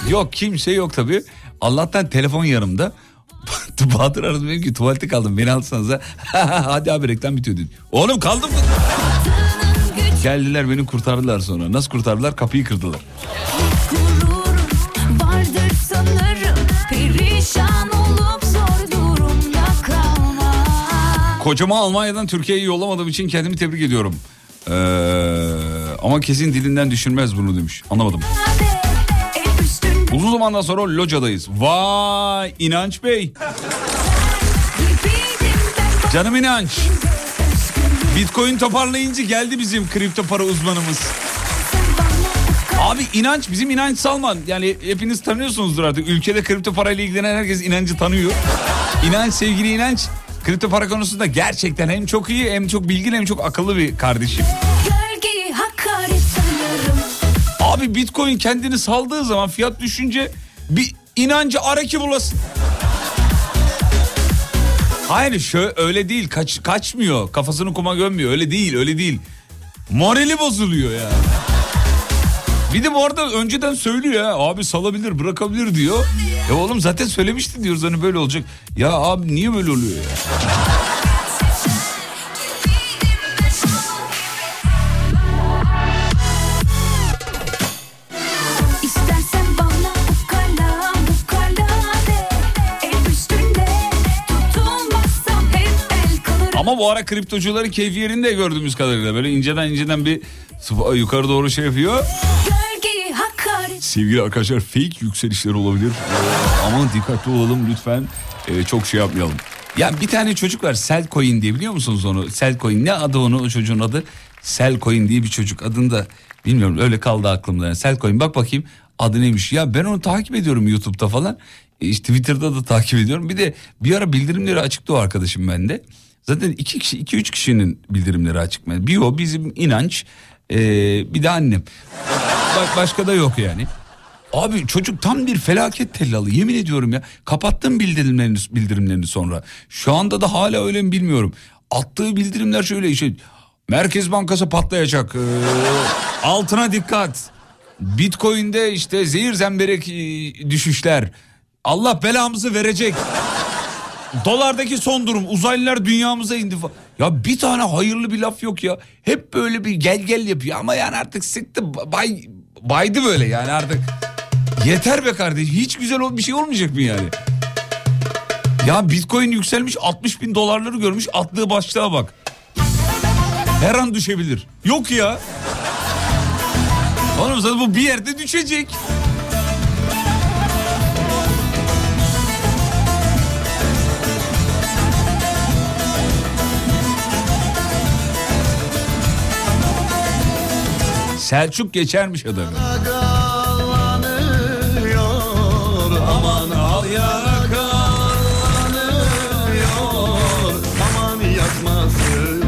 Yok, kimse yok tabii. Allah'tan telefon yanımda. Bahadır aradım, dedim ki tuvalette kaldım, beni alsanıza. Hadi abi, reklam bitiyor dedi. Oğlum kaldım mı? Geldiler, beni kurtardılar sonra. Nasıl kurtardılar? Kapıyı kırdılar. Kocama Almanya'dan Türkiye'ye yollamadığım için kendimi tebrik ediyorum. Ama kesin dilinden düşürmez bunu demiş. Anlamadım. Uzun zamandan sonra locadayız. Vay İnanç Bey. Canım İnanç. Bitcoin toparlayınca geldi bizim kripto para uzmanımız. Abi İnanç, bizim İnanç Salman. Yani hepiniz tanıyorsunuzdur artık. Ülkede kripto parayla ilgilenen herkes İnanç'ı tanıyor. İnanç, sevgili İnanç, kripto para konusunda gerçekten hem çok iyi, hem çok bilgili, hem çok akıllı bir kardeşim. Abi Bitcoin kendini saldığı zaman, fiyat düşünce bir inancı ara ki bulasın. Hayır şöyle, öyle değil, kaçmıyor, kafasını kuma gömmüyor, öyle değil. Morali bozuluyor ya. Bir de bu arada önceden söylüyor ya, abi salabilir, bırakabilir diyor. Ya oğlum zaten söylemişti diyoruz hani böyle olacak. Ya abi niye böyle oluyor ya? Ama bu ara kriptocuların keyfi yerinde gördüğümüz kadarıyla. Böyle inceden bir yukarı doğru şey yapıyor. Sevgili arkadaşlar, fake yükselişler olabilir. Aman dikkatli olalım lütfen. Çok şey yapmayalım. Ya bir tane çocuk var, Selcoin diye, biliyor musunuz onu? Selcoin, ne adı onu, o çocuğun adı? Selcoin diye bir çocuk, adını da bilmiyorum, öyle kaldı aklımda. Yani Selcoin, bak bakayım adı neymiş. Ya ben onu takip ediyorum YouTube'da falan. Twitter'da da takip ediyorum. Bir de bir ara bildirimleri açıktı o arkadaşım bende. Zaten 2-3 kişinin bildirimleri açık. Bir o bizim inanç, bir de annem. Başka da yok yani. Abi çocuk tam bir felaket tellalı, yemin ediyorum ya. Kapattım bildirimlerini sonra. Şu anda da hala öyle mi bilmiyorum. Attığı bildirimler şöyle işte. Merkez Bankası patlayacak. Altına dikkat. Bitcoin'de işte zehir zemberek düşüşler. Allah belamızı verecek. Dolardaki son durum, uzaylılar dünyamıza indi falan. Ya bir tane hayırlı bir laf yok ya. Hep böyle bir gel yapıyor ama yani artık sıktı, baydı böyle yani artık. Yeter be kardeşim, hiç güzel bir şey olmayacak mı yani? Ya Bitcoin yükselmiş, 60 bin dolarları görmüş, attığı başlığa bak. Her an düşebilir. Yok ya. Oğlum zaten bu bir yerde düşecek. Selçuk geçermiş adamı. Aman al yakalanıyor, aman yazması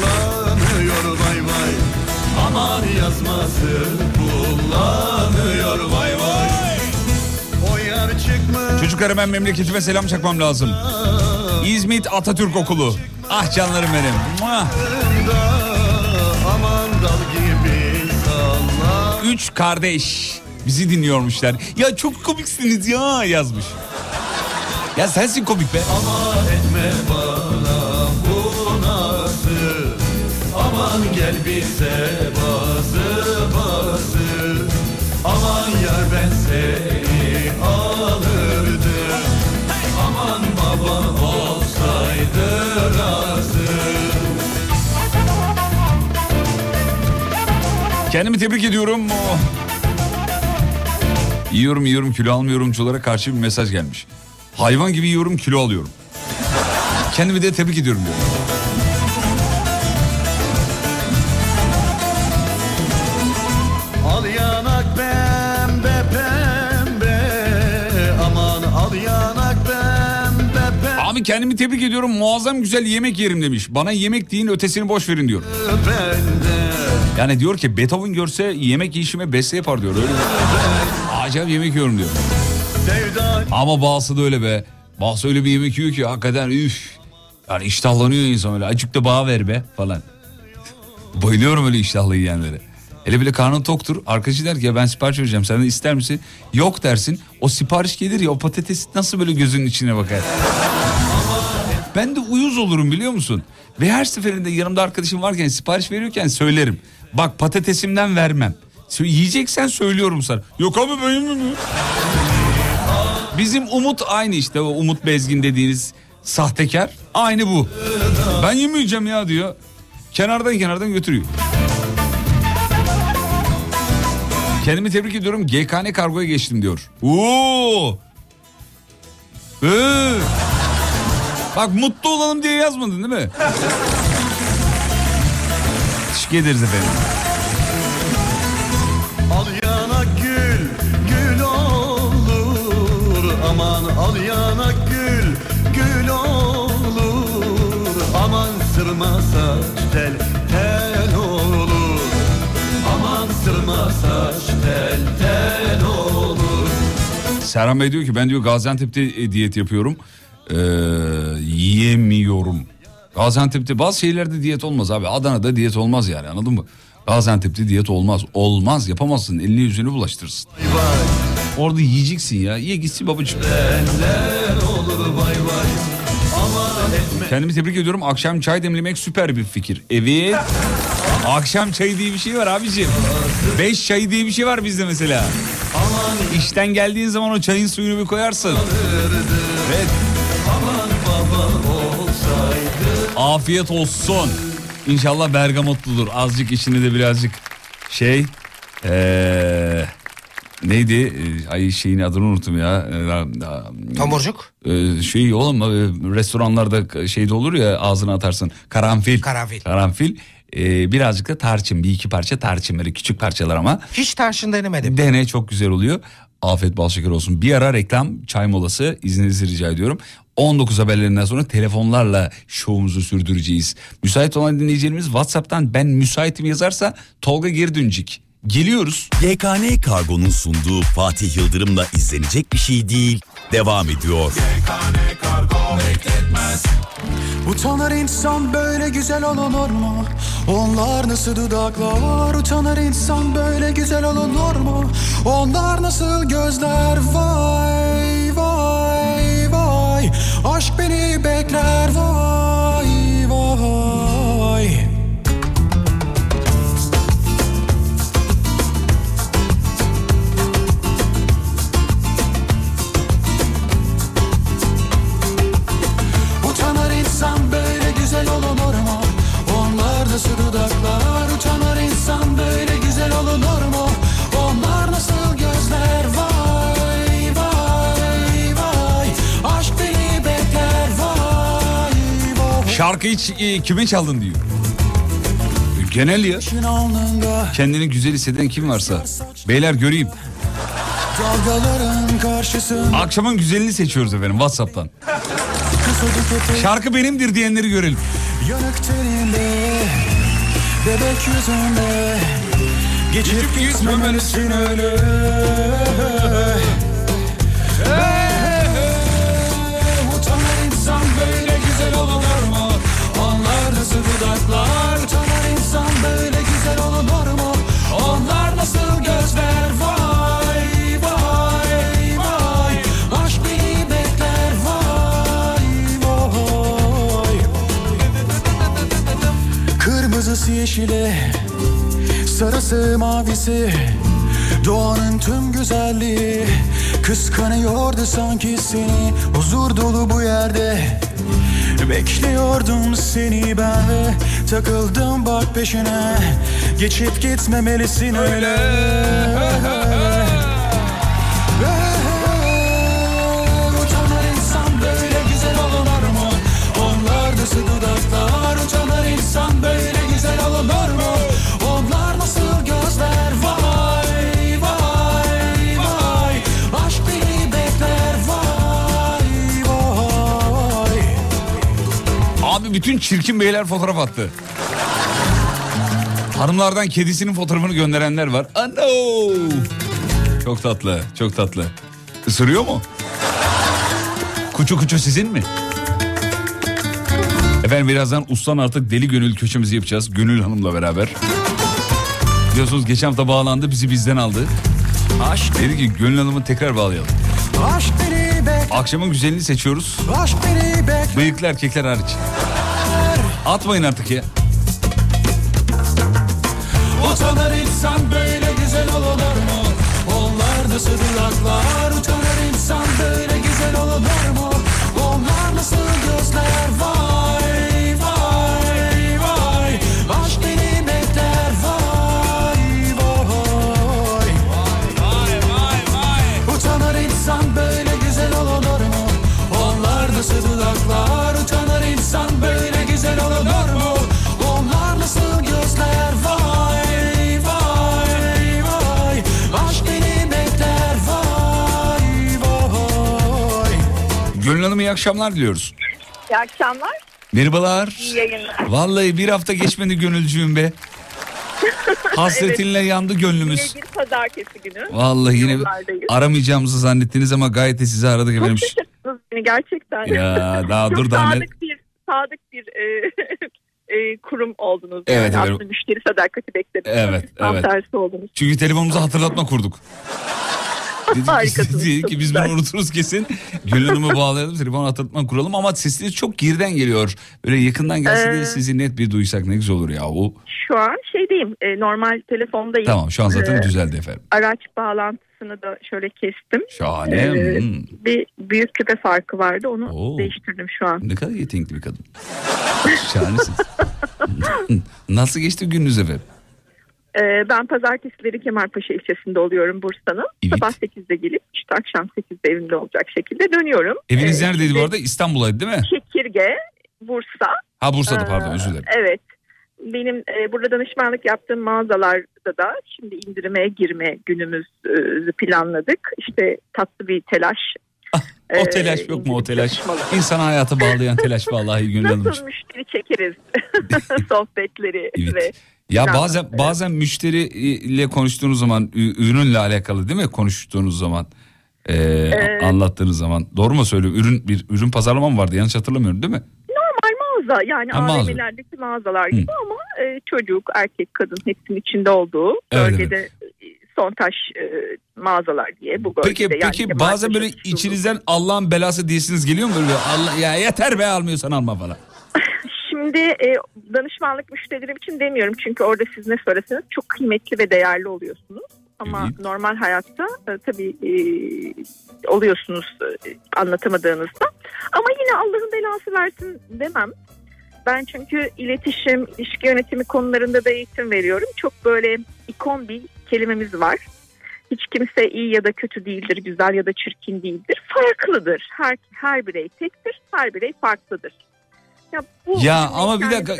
kullanıyor vay vay, aman yazması kullanıyor vay vay. Çocuklara ben memleketime selam çakmam lazım. İzmit Atatürk Okulu. Ah canlarım benim. Ah. 3 kardeş bizi dinliyormuşlar. Ya çok komiksiniz ya yazmış. Ya sensin komik be. Ama etme bana bu nasıl, aman gel bize bazı, aman yar ben seni alırdım, aman babam olsaydı razı. Kendimi tebrik ediyorum. Yiyorum kilo almıyorumculara karşı bir mesaj gelmiş. Hayvan gibi yiyorum, kilo alıyorum. Kendimi de tebrik ediyorum diyor. Al yanak pembe pembe, aman al yanak pembe pembe. Abi kendimi tebrik ediyorum, muazzam güzel yemek yerim demiş. Bana yemek deyin, ötesini boş verin diyor. Yani diyor ki Beethoven görse yemek yiyişime beste yapar diyor. Öyle mi? Acayip yemek yiyorum diyor. Ama Bahsı da öyle be. Bahsı öyle bir yemek yiyor ki hakikaten üf. Yani iştahlanıyor insan öyle. Acık da bağ ver be falan. Bayılıyorum öyle iştahlı yiyenlere. Hele bile karnın toktur. Arkadaşı der ki ya ben sipariş vereceğim, sen de ister misin? Yok dersin. O sipariş gelir ya, o patates nasıl böyle gözünün içine bakar. Ben de uyuz olurum biliyor musun? Ve her seferinde yanımda arkadaşım varken, sipariş veriyorken söylerim. Bak patatesimden vermem. Yiyeceksen söylüyorum sana. Yok abi benim mi? Bizim Umut aynı işte, o Umut Bezgin dediğiniz sahtekar. Aynı bu. Ben yemeyeceğim ya diyor. Kenardan götürüyor. Kendimi tebrik ediyorum. GKN Kargo'ya geçtim diyor. Oo. Bak mutlu olalım diye yazmadın değil mi? Teşekkür ederiz efendim. Al yanak gül, gül olur. Aman al yanak gül, gül olur. Aman sırma saç tel, tel olur. Aman sırma saç tel, tel olur. Serhan Bey diyor ki ben diyor Gaziantep'te diyet yapıyorum. yiyemiyorum. Gaziantep'te bazı şeylerde diyet olmaz abi. Adana'da diyet olmaz yani, anladın mı? Gaziantep'te diyet olmaz. Olmaz, yapamazsın. Elini yüzünü bulaştırırsın. Bay bay. Orada yiyeceksin ya. Ye gitsin babacığım. Olur, bay bay. Ama kendimi tebrik ediyorum. Akşam çay demlemek süper bir fikir. Evet. Akşam çayı diye bir şey var abiciğim. 5 çayı diye bir şey var bizde mesela. Aman. İşten geldiğin zaman o çayın suyunu bir koyarsın. Evet. Aman baba olsaydı. Afiyet olsun. İnşallah bergamotludur. Azıcık içinde de birazcık şey... neydi? Ay şeyin adını unuttum ya. Tomurcuk? Şey oğlum, restoranlarda şeyde olur ya, ağzına atarsın. Karanfil. Karanfil. Karanfil. Birazcık da tarçın, bir iki parça tarçın, böyle küçük parçalar ama. Hiç tarçın denemedim. Dene, çok güzel oluyor. Afiyet bal şeker olsun. Bir ara reklam, çay molası, izninizi rica ediyorum. 19 haberlerinden sonra telefonlarla şovumuzu sürdüreceğiz. Müsait olan dinleyicilerimiz WhatsApp'tan ben müsaitim yazarsa Tolga geri dönecek. Geliyoruz. GKN Kargo'nun sunduğu Fatih Yıldırım'la izlenecek bir şey değil. Devam ediyor. GKN Kargo bekletmez. Utanır insan, böyle güzel olunur mu? Onlar nasıl dudaklar? Utanır insan, böyle güzel olunur mu? Onlar nasıl gözler? Vay vay vay. Aşk beni bekler. Vay vay. İnsan böyle güzel olunur mu? Onlar nasıl dudaklar? Utanır insan, böyle güzel olunur mu? Onlar nasıl gözler? Vay vay vay. Aşk beni bekler. Vay vay. Şarkı hiç kime çaldın diyor. Genel ya. Kendini güzel hisseden kim varsa. Beyler göreyim. Akşamın güzelini seçiyoruz efendim WhatsApp'tan. Şarkı benimdir diyenleri görelim. Yanık teninde, bebek yüzünde, geçip gitmemelisin öyle. Utanır insan, böyle güzel olunur mu? Onlar nasıl dudaklar? Utanır insan, böyle güzel olunur mu? Onlar nasıl gözler? Vay vay vay. Aşk beni bekler. Kırmızısı yeşili, sarısı mavisi, doğanın tüm güzelliği kıskanıyordu sanki seni. Huzur dolu bu yerde bekliyordum seni ben ve takıldım bak peşine. Geçip gitmemelisin öyle. Utanır insan, böyle güzel olunur mu? Onlar nasıl dudaklar? Utanır insan, böyle güzel olunur mu? Onlar nasıl gözler? Vay vay vay. Aşk beni bekler. Vay vay. Abi bütün çirkin beyler fotoğraf attı. Hanımlardan kedisinin fotoğrafını gönderenler var. Ano! Çok tatlı, çok tatlı. Isırıyor mu? Kuçu kuçu sizin mi? Efendim birazdan ustan artık deli gönül köşemizi yapacağız. Gönül Hanım'la beraber. Biliyorsunuz geçen hafta bağlandı, bizi bizden aldı. Aşk. Dedi ki Gönül Hanım'ı tekrar bağlayalım. Aşk beni bekle. Akşamın güzelini seçiyoruz. Aşk beni bekle. Bıyıklı erkekler hariç. Atmayın artık ya. Utanır insan, böyle güzel olunur mu? Onlar nasıl dudaklar? Utanır insan, böyle güzel olunur mu? Onlar nasıl gözler? Vay vay vay. Aşk beni bekler. Vay vay. Vay vay vay vay. Utanır insan, böyle güzel olunur mu? Onlar nasıl dudaklar? Utanır insan, böyle güzel olunur mu? Onlar nasıl gözler? Vay. Gönül Hanım iyi akşamlar diliyoruz. İyi akşamlar. Merhabalar. İyi yayınlar. Vallahi bir hafta geçmedi Gönülcüğüm be. Hasretinle evet, yandı gönlümüz. Yine bir pazartesi günü. Vallahi yine aramayacağımızı zannettiniz ama gayet de sizi aradık efendim. Çok teşekkür ederim işini gerçekten. Ya daha dur daha sadık bir kurum oldunuz. Evet, yani evet. Müşteri sadakati bekledim. Evet, tam evet. Tersi oldunuz. Çünkü telefonumuza hatırlatma kurduk. Dedik ki biz bunu unuturuz kesin. Gönül Hanım'ı bağlayalım, telefonu hatırlatma kuralım ama sesiniz çok geriden geliyor. Böyle yakından gelse de sizi net bir duysak ne güzel olur ya. O... Şu an şeydeyim, normal telefondayım. Tamam, şu an zaten düzeldi efendim. Araç bağlantısını da şöyle kestim. Şahane. Bir büyük küpe farkı vardı, onu değiştirdim şu an. Ne kadar yetenekli bir kadın. Şahanesiniz. Nasıl geçti gününüz efendim? Ben pazartesileri Kemalpaşa ilçesinde oluyorum Bursa'nın. Evet. Sabah 8'de gelip işte akşam 8'de evimde olacak şekilde dönüyorum. Eviniz neredeydi bu arada? İstanbul'daydı değil mi? Şekirge, Bursa. Ha Bursa'da pardon özür dilerim. Evet. Benim burada danışmanlık yaptığım mağazalarda da şimdi indirime girme günümüzü planladık. İşte tatlı bir telaş. O telaş yok mu o telaş? İnsan hayata bağlayan telaş vallahi günlerdir. Nasıl müşteri çekeriz sohbetleri evet. Ve... Ya bazen müşteriyle konuştuğunuz zaman ürünle alakalı değil mi konuştuğunuz zaman anlattığınız zaman doğru mu söylüyorum ürün pazarlama mı vardı yanlış hatırlamıyorum değil mi? Normal mağaza yani AVM'lerdeki mağazalar gibi ama çocuk erkek kadın hepsinin içinde olduğu bölgede evet. Son taş mağazalar diye bu bölgede. Peki bazen böyle içinizden Allah'ın belası diyesiniz geliyor mu böyle Allah ya yeter be almıyorsan alma falan. Şimdi danışmanlık müşterilerim için demiyorum çünkü orada siz ne söyleseniz çok kıymetli ve değerli oluyorsunuz. Ama evet. Normal hayatta tabii oluyorsunuz anlatamadığınızda. Ama yine Allah'ın belası versin demem. Ben çünkü iletişim, ilişki yönetimi konularında da eğitim veriyorum. Çok böyle ikon bir kelimemiz var. Hiç kimse iyi ya da kötü değildir, güzel ya da çirkin değildir. Farklıdır. Her birey tektir, her birey farklıdır. Ya ama bir dakika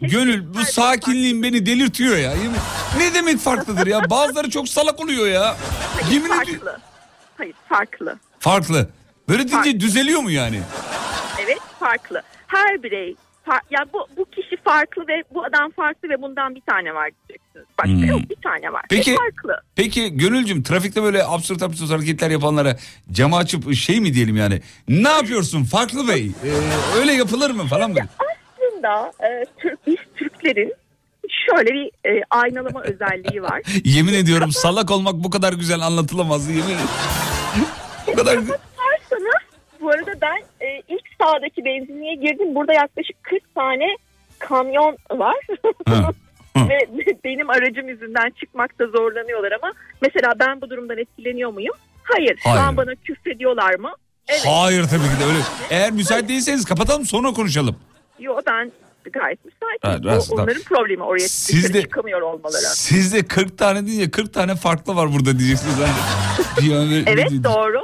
Gönül bu sakinliğin beni delirtiyor ya. Ne demek farklıdır ya? Bazıları çok salak oluyor ya. Hayır, farklı. Hayır farklı. Farklı. Böyle deyince düzeliyor mu yani? Evet farklı. Her birey ya bu kişi farklı ve bu adam farklı ve bundan bir tane var diyeceksiniz. Başka yok bir tane var. Peki, farklı. Peki Gönülcüm trafikte böyle absürt hareketler yapanlara camı açıp şey mi diyelim yani ne yapıyorsun farklı bey öyle yapılır mı falan mı? Aslında biz Türklerin şöyle bir aynalama özelliği var. Yemin ediyorum salak olmak bu kadar güzel anlatılamaz yemin ediyorum. Bu kadar güzel. Bu arada ben ilk sağdaki benzinliğe girdim. Burada yaklaşık 40 tane kamyon var. Ve benim aracım yüzünden çıkmakta zorlanıyorlar ama mesela ben bu durumdan etkileniyor muyum? Hayır. Şu an bana küfrediyorlar mı? Evet. Hayır tabii ki de öyle. Eğer müsait değilseniz kapatalım sonra konuşalım. Yok ben gayet müsaitim. Evet, onların problemi oraya çıkamıyor olmaları. Sizde 40 tane deyince 40 tane farklı var burada diyeceksiniz. Evet doğru.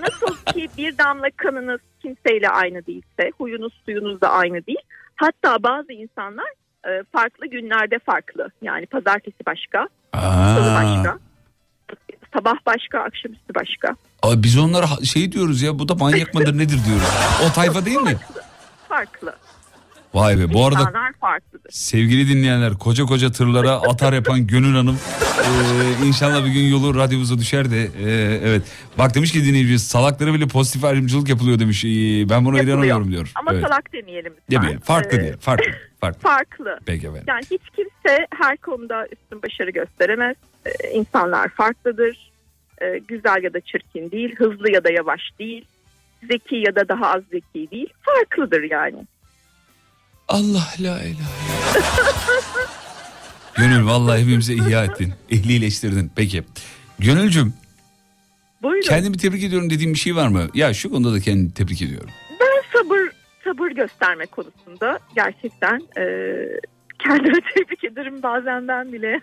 Nasıl ki bir damla kanınız kimseyle aynı değilse, huyunuz suyunuz da aynı değil. Hatta bazı insanlar farklı günlerde farklı. Yani pazartesi başka, salı başka, sabah başka, akşamüstü başka. Abi biz onlara şey diyoruz ya bu da manyak mıdır nedir diyoruz. O tayfa değil mi? Farklı. Vay be bu arada sevgili dinleyenler koca tırlara atar yapan Gönül Hanım inşallah bir gün yolu radyomuza düşer de evet bak demiş ki dinleyicimiz salaklara bile pozitif ayrımcılık yapılıyor demiş ben buna inanamıyorum diyor. Ama evet. Salak demeyelim lütfen. Farklı diye farklı. Peki efendim. Yani hiç kimse her konuda üstün başarı gösteremez insanlar farklıdır güzel ya da çirkin değil hızlı ya da yavaş değil zeki ya da daha az zeki değil farklıdır yani. Allah la ilahe. Gönül vallahi hepimize ihya ettin. Ehlileştirdin. Peki. Gönülcüm. Buyurun. Kendimi tebrik ediyorum dediğim bir şey var mı? Ya şu konuda da kendimi tebrik ediyorum. Ben sabır gösterme konusunda gerçekten kendimi tebrik ederim bazen ben bile.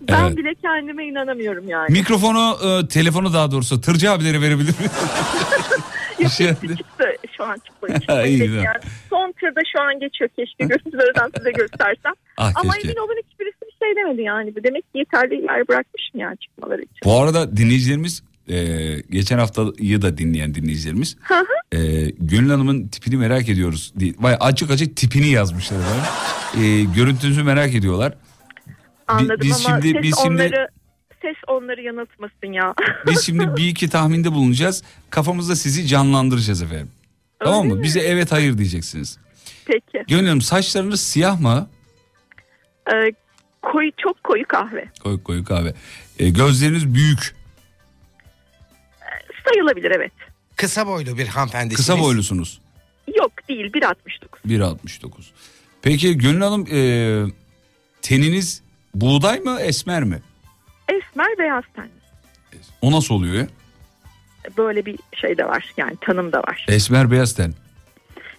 Ben evet. Bile kendime inanamıyorum yani. Mikrofonu, telefonu daha doğrusu tırcı abilere verebilir miyim? Çıktı şu an çıkmayı yani. Son tırda şu an geçiyor keşke görüntülerden size göstersem ama keşke. Emin olun hiçbirisi bir şey demedi yani demek ki yeterli yer bırakmışım yani çıkmaları için. Bu arada dinleyicilerimiz geçen haftayı da dinleyen dinleyicilerimiz Gönül Hanım'ın tipini merak ediyoruz diye açık tipini yazmışlar görüntünüzü merak ediyorlar. Anladım biz ama şimdi, siz biz onları ses onları yanıltmasın ya. Biz şimdi bir iki tahminde bulunacağız. Kafamızda sizi canlandıracağız efendim. Öyle tamam mı? Mi? Bize evet hayır diyeceksiniz. Peki. Gönül, saçlarınız siyah mı? Koyu, çok koyu kahve. Koyu kahve. Gözleriniz büyük. Sayılabilir, evet. Kısa boylu bir hanımefendisiniz. Kısa boylusunuz. Yok değil, 1.69. 1.69. Peki Gönül Hanım, teniniz buğday mı, esmer mi? Esmer, beyaz tenli. O nasıl oluyor ya? Böyle bir şey de var yani, tanım da var. Esmer beyaz ten.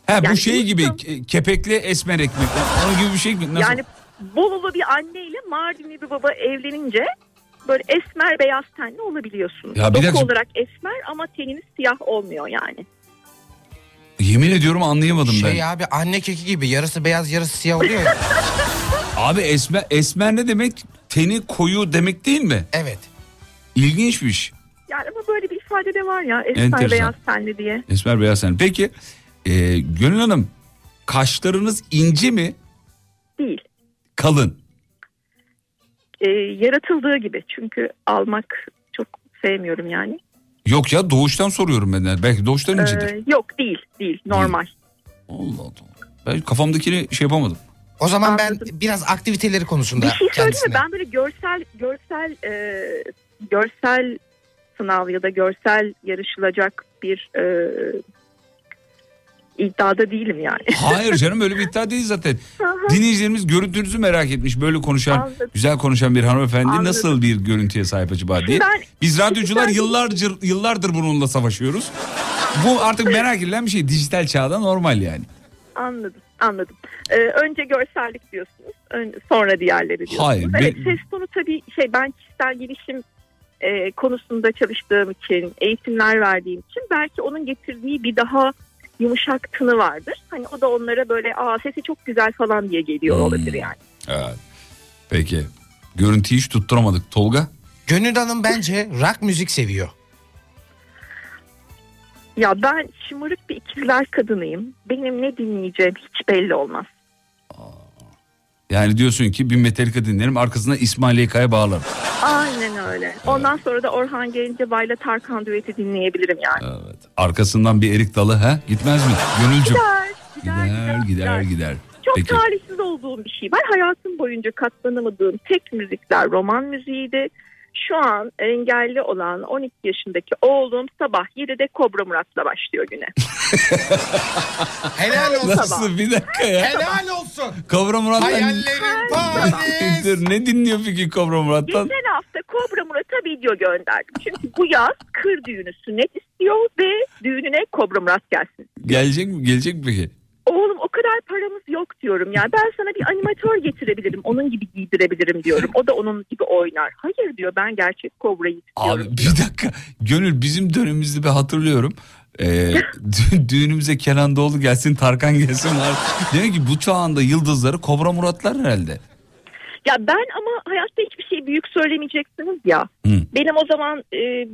Ha yani bu şey gibi kepekli esmer ekmek. Onun gibi bir şey mi? Nasıl? Yani Bolulu bir anne ile Mardinli bir baba evlenince böyle esmer beyaz tenli olabiliyorsunuz. Ya doku olarak esmer ama teniniz siyah olmuyor yani. Yemin ediyorum anlayamadım ben. Şey abi, anne keki gibi yarısı beyaz yarısı siyah oluyor. Abi esmer ne demek? Teni koyu demek değil mi? Evet. İlginçmiş. Yani ama böyle bir ifade de var ya, esmer enteresan. Beyaz tenli diye. Esmer beyaz tenli. Peki Gönül Hanım, kaşlarınız ince mi? Değil. Kalın. Yaratıldığı gibi, çünkü almak çok sevmiyorum yani. Yok ya, doğuştan soruyorum ben. Belki doğuştan incidir. Yok değil normal. Allah Allah. Ben kafamdakini şey yapamadım. O zaman anladım. Ben biraz aktiviteleri konusunda. Bir şey söyleyeyim mi? Ben böyle görsel sınav ya da görsel yarışılacak bir iddiada değilim yani. Hayır canım, öyle bir iddia değil zaten. Dinleyicilerimiz görüntünüzü merak etmiş. Böyle konuşan, anladım, güzel konuşan bir hanımefendi, anladım, nasıl bir görüntüye sahip acaba diye. Biz radyocular yıllardır bununla savaşıyoruz. Bu artık merak edilen bir şey. Dijital çağda normal yani. Anladım. Önce görsellik diyorsunuz. Sonra diğerleri diyorsunuz. Hayır. Evet, ses tonu tabii ben kişisel gelişim konusunda çalıştığım için, eğitimler verdiğim için belki onun getirdiği bir daha yumuşak tını vardır. Hani o da onlara böyle sesi çok güzel falan diye geliyor olabilir yani. Evet. Peki. Görüntüyü hiç tutturamadık Tolga. Gönül Hanım bence rock müzik seviyor. Ya ben şımarık bir ikizler kadınıyım. Benim ne dinleyeceğim hiç belli olmaz. Yani diyorsun ki bir Metallica dinlerim, arkasına İsmail Yekka'ya bağlarım. Aynen öyle. Evet. Ondan sonra da Orhan Gencebay'la Tarkan düeti dinleyebilirim yani. Evet. Arkasından bir erik dalı gitmez mi Gönülcüm? Gider. Çok peki, talihsiz olduğum bir şey var. Hayatım boyunca katlanamadığım tek müzikler roman müziğiydi. Şu an engelli olan 12 yaşındaki oğlum sabah 7'de Kobra Murat'la başlıyor güne. Helal olsun. Nasıl, bir dakika ya. Helal olsun. Kobra Murat'tan. Hayallerim Paris. Ne dinliyor peki Kobra Murat'tan? Geçen hafta Kobra Murat'a video gönderdim. Çünkü bu yaz kır düğünü sünnet istiyor ve düğününe Kobra Murat gelsin. Gelecek mi peki? Oğlum o kadar paramız yok diyorum ya. Ben sana bir animatör getirebilirim. Onun gibi giydirebilirim diyorum. O da onun gibi oynar. Hayır diyor, ben gerçek Kobra'yı istiyorum. Abi bir dakika. Gönül, bizim dönemimizde bir hatırlıyorum. Düğünümüze Kenan Doğulu gelsin, Tarkan gelsin. Demek ki bu çağında yıldızları Kobra Muratlar herhalde. Ya ben ama hayatta hiçbir şey büyük söylemeyeceksiniz ya. Hı. Benim o zaman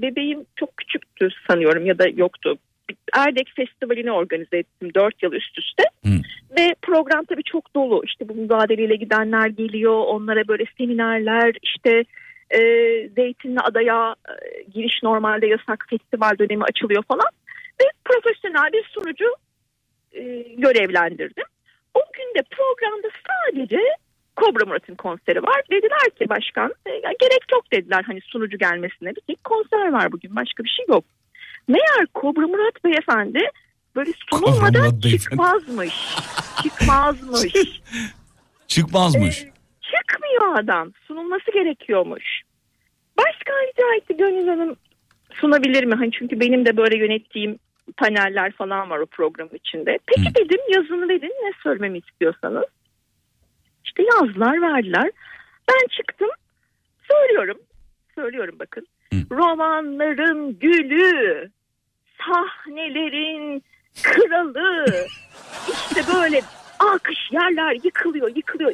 bebeğim çok küçüktü sanıyorum, ya da yoktu. Erdek Festivali'ni organize ettim 4 yıl üst üste. Hı. Ve program tabii çok dolu. İşte bu mücadeleyle gidenler geliyor. Onlara böyle seminerler, işte Zeytinli Adaya giriş normalde yasak, festival dönemi açılıyor falan. Ve profesyonel bir sunucu görevlendirdim. O gün de programda sadece Kobra Murat'ın konseri var. Dediler ki başkan, gerek yok dediler hani sunucu gelmesine. Bir tek konser var bugün, başka bir şey yok. Meğer Kobra Murat beyefendi böyle sunulmadan çıkmazmış. Çıkmazmış. Çıkmıyor adam. Sunulması gerekiyormuş. Başka rica etti Gönül Hanım, sunabilir mi? Hani çünkü benim de böyle yönettiğim paneller falan var o programın içinde. Peki dedim, yazını verin, ne söylememi istiyorsanız. İşte yazlar verdiler. Ben çıktım. Söylüyorum bakın. Hı. Romanların gülü, sahnelerin kralı, işte böyle alkış, yerler yıkılıyor.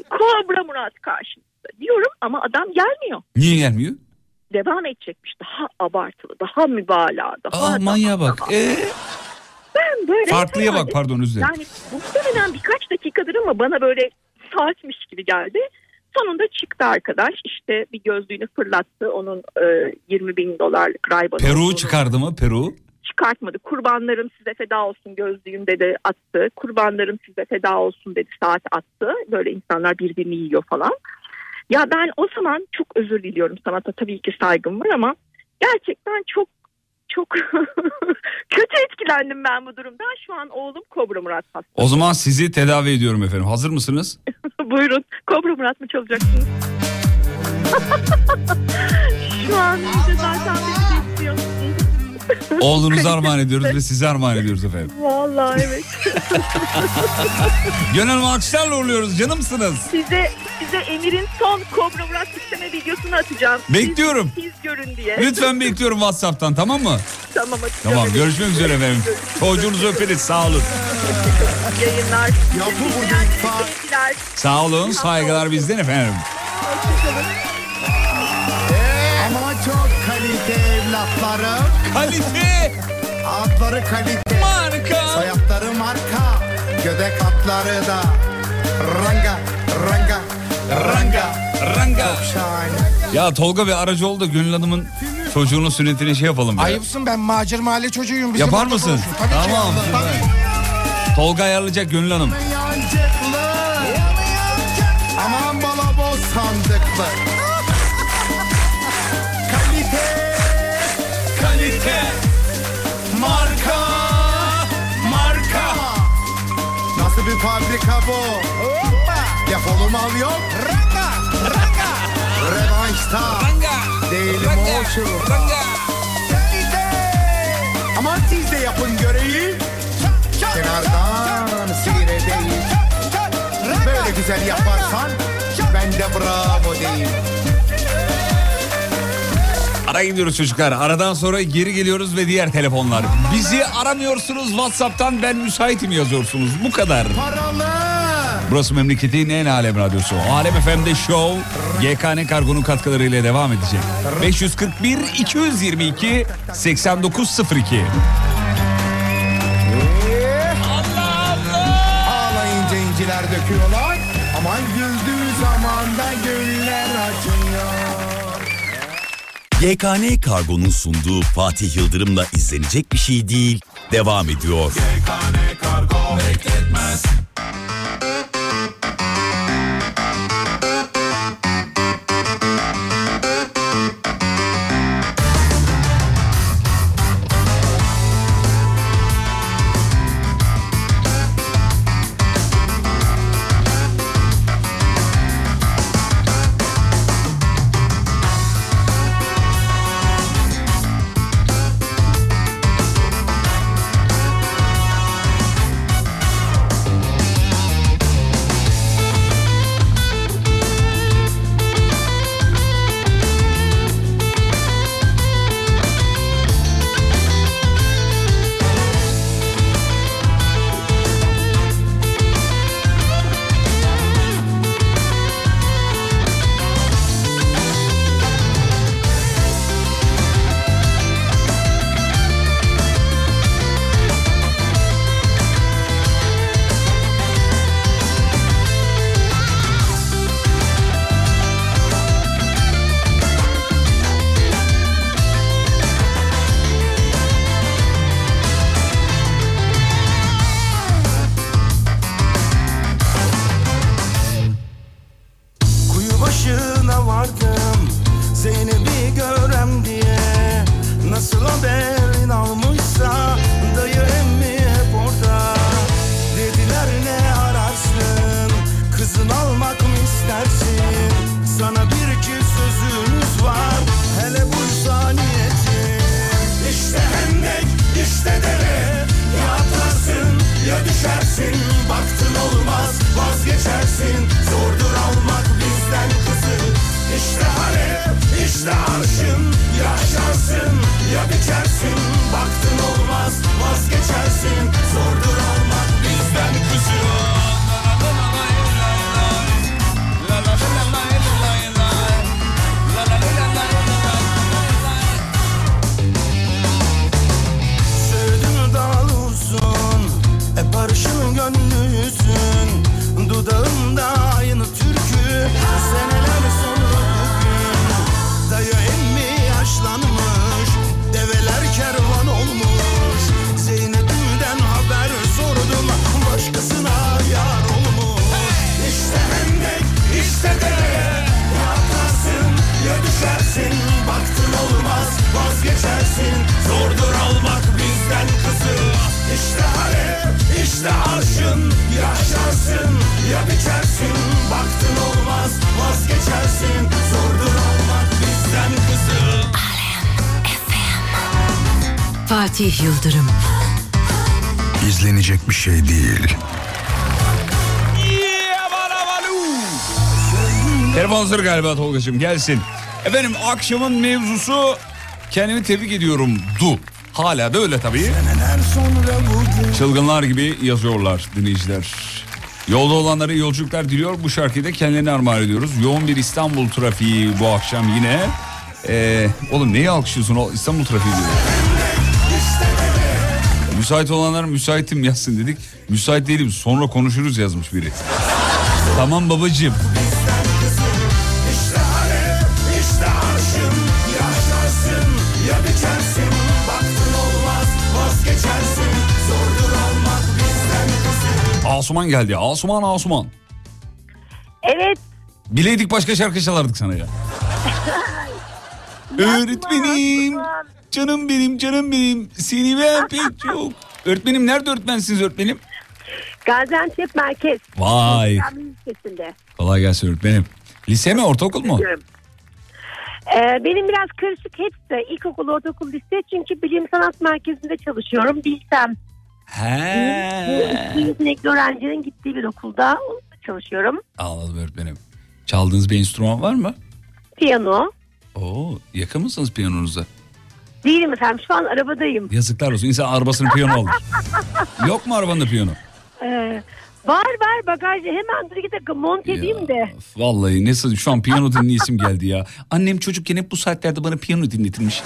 Kobra Murat karşımızda diyorum ama adam gelmiyor. Niye gelmiyor? Devam edecekmiş, daha abartılı, daha mübalağa, daha... Manya bak. Ben böyle... Farklıya bak, pardon üzere. Yani muhtemelen birkaç dakikadır ama bana böyle saatmiş gibi geldi. Sonunda çıktı arkadaş, işte bir gözlüğünü fırlattı, onun $20,000 Ray-Ban. Peru'yu çıkardı mı? Peru? Çıkartmadı. Kurbanlarım size feda olsun gözlüğüm dedi, attı. Kurbanlarım size feda olsun dedi, saat attı. Böyle insanlar birbirini yiyor falan. Ya ben o zaman çok özür diliyorum, sanata tabii ki saygım var ama gerçekten çok çok kötü etkilendim ben bu durumdan. Şu an oğlum Kobra Murat hastası. O zaman sizi tedavi ediyorum efendim. Hazır mısınız? Buyurun. Kobra Murat mı çalacaksınız? Şu an işte zaten beni de istiyorsunuz. Oğlunuzu armağan ediyoruz ve size armağan ediyoruz efendim. Vallahi evet. Gönül alkışlarla uğurluyoruz, canımsınız. Size Emir'in son Kobra Murat isteme videosunu atacağım. Bekliyorum. Siz görün diye. Lütfen bekliyorum WhatsApp'tan, tamam mı? Tamam. Tamam, görüşmek üzere efendim. Çocuğunuzu öperiz, sağ olun. Yayınlar. Sağ olun, saygılar bizden efendim. Çok kalite evlatlarım. Kalite. Adları kalite. Marka. Sayatları marka. Gödek atları da. Ranga, ranga, ranga, ranga. Ya Tolga bir aracı oldu. Gönül Hanım'ın çocuğunun sünnetini şey yapalım. Ya. Ayıpsın, ben macir mahalle çocuğuyum. Bizim yapar mısın? Tabii tamam. Tabii. Tolga ayarlayacak Gönül Hanım. Aman bala boz sandıklı. Kalite, marka, marka. Nasıl bir fabrika bu? Hoppa. Yapalım al yok. Ranga, ranga. Revanşta. Ranga. Değilim hoşum. Ranga. Kalite. Aman siz de yapın göreyi. Kenardan sire değil. Böyle güzel yaparsan ben de bravo diyeyim. Ara gidiyoruz çocuklar. Aradan sonra geri geliyoruz ve diğer telefonlar. Bizi aramıyorsunuz. WhatsApp'tan ben müsaitim yazıyorsunuz. Bu kadar. Paralı. Burası memleketin en alem radyosu. Alem FM'de show GKN Kargo'nun katkılarıyla devam edecek. 541-222-8902. Allah Allah. Ağlayınca inciler döküyorlar. Aman güldüğü zaman da güller açıyor. GKN Kargo'nun sunduğu Fatih Yıldırım'la izlenecek bir şey değil, devam ediyor. GKN Kargo bekletmez. Barışın gönlüsün, dudağımda aynı türkü. Fatih Yıldırım. İzlenecek bir şey değil. Telefon hazır galiba Tolga'cığım, gelsin. Efendim, akşamın mevzusu kendimi tebrik ediyorum du. Hala da öyle tabii. Çılgınlar gibi yazıyorlar dinleyiciler. Yolda olanlara yolculuklar diliyor. Bu şarkıyı da kendilerine armağan ediyoruz. Yoğun bir İstanbul trafiği bu akşam yine. Oğlum neyi alkışlıyorsun, o İstanbul trafiği diyor. Müsait olanlar müsaitim yazsın dedik. Müsait değilim sonra konuşuruz yazmış biri. Tamam babacığım. Asuman geldi. Asuman. Evet. Bileydik başka şarkı çalardık sana ya. Öğretmenim. Asuman. Canım benim. Seni ben pek çok. Öğretmenim, nerede öğretmensiniz öğretmenim? Gaziantep Merkez. Vay. Kolay gelsin öğretmenim. Lise mi, ortaokul mu? Benim biraz karışık hepsi. İlkokul, ortaokul, lise. Çünkü bilim sanat merkezinde çalışıyorum. Bilsem. He. Yetenekli öğrencinin gittiği bir okulda çalışıyorum. Anladım öğretmenim. Çaldığınız bir enstrüman var mı? Piyano. Oo, yakın mısınız piyanonuza? Değilim efendim, şu an arabadayım. Yazıklar olsun, insan arabasını piyano alır. Yok mu arabanın piyano? Var bagajda, hemen dur gidip monte edeyim de. Vallahi nasıl şu an piyano dinleyesim geldi ya. Annem çocukken hep bu saatlerde bana piyano dinletirmiş.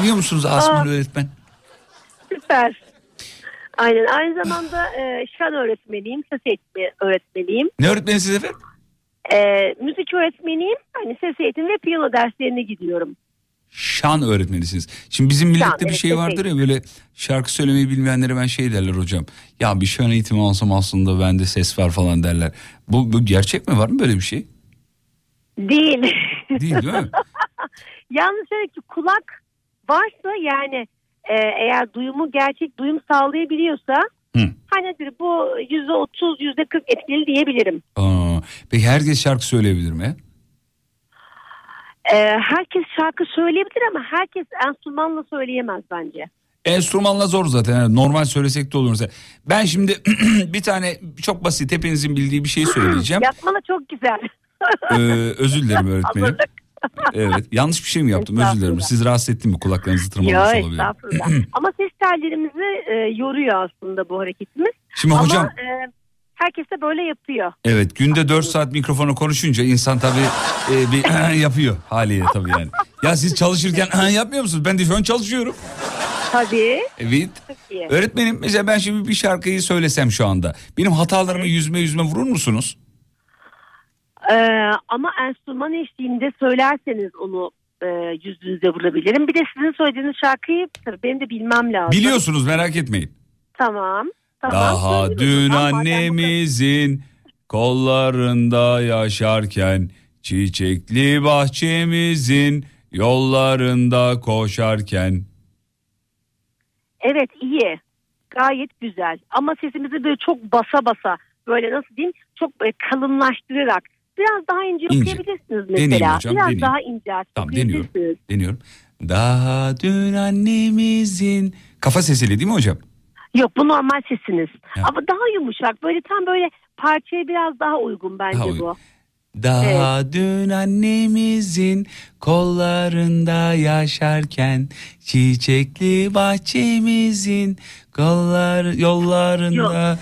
Biliyor musunuz Asuman öğretmen? Süper. Aynen, aynı zamanda şan öğretmeniyim, ses eğitimi öğretmeniyim. Ne öğretmenisiniz efendim? Müzik öğretmeniyim, hani ses eğitimi ve piyano derslerine gidiyorum. Şan öğretmenisiniz. Şimdi bizim millette şan, bir evet, şey vardır ya, böyle şarkı söylemeyi bilmeyenlere ben şey derler hocam. Ya bir şan eğitimi alsam aslında bende ses var falan derler. Bu gerçek mi, var mı böyle bir şey? Değil mi? Yalnız şöyle ki, kulak varsa yani eğer duyumu, gerçek duyum sağlayabiliyorsa hani bu %30 %40 etkili diyebilirim. Peki herkes şarkı söyleyebilir mi? Herkes şarkı söyleyebilir ama herkes enstrümanla söyleyemez bence. Enstrümanla zor zaten. Yani normal söylesek de olur mesela. Ben şimdi bir tane çok basit, hepinizin bildiği bir şey söyleyeceğim. Yapmana çok güzel. Özür dilerim öğretmenim. Evet, yanlış bir şey mi yaptım? Özür dilerim. Siz rahatsız ettim mi? Kulaklarınızı tırmalamış olabilir. Yok, estağfurullah. Ama ses tellerimizi yoruyor aslında bu hareketimiz. Şimdi ama, hocam. Herkes de böyle yapıyor. Evet, günde 4 saat mikrofona konuşunca insan tabii bir yapıyor haliyle tabii yani. Ya siz çalışırken yapmıyor musunuz? Ben de şu an çalışıyorum. Tabii. Evet. Öğretmenim, mesela ben şimdi bir şarkıyı söylesem şu anda. Benim hatalarımı yüzme vurur musunuz? Ama enstrüman eşliğinde söylerseniz onu yüzünüze vurabilirim. Bir de sizin söylediğiniz şarkıyı benim de bilmem lazım. Biliyorsunuz, merak etmeyin. Tamam. Daha dün annemizin kollarında yaşarken, çiçekli bahçemizin yollarında koşarken. Evet, iyi, gayet güzel ama sesimizi böyle çok basa basa, böyle nasıl diyeyim, çok kalınlaştırarak biraz daha ince okuyabilirsiniz mesela. Deneyim hocam, biraz deneyim. Daha ince. Tamam, deniyorum. Daha dün annemizin, kafa sesiyle değil mi hocam? Yok, bu normal sesiniz. Ya. Ama daha yumuşak, böyle tam böyle parçaya biraz daha uygun bence daha bu. Daha evet. Dün annemizin kollarında yaşarken, çiçekli bahçemizin yollarında.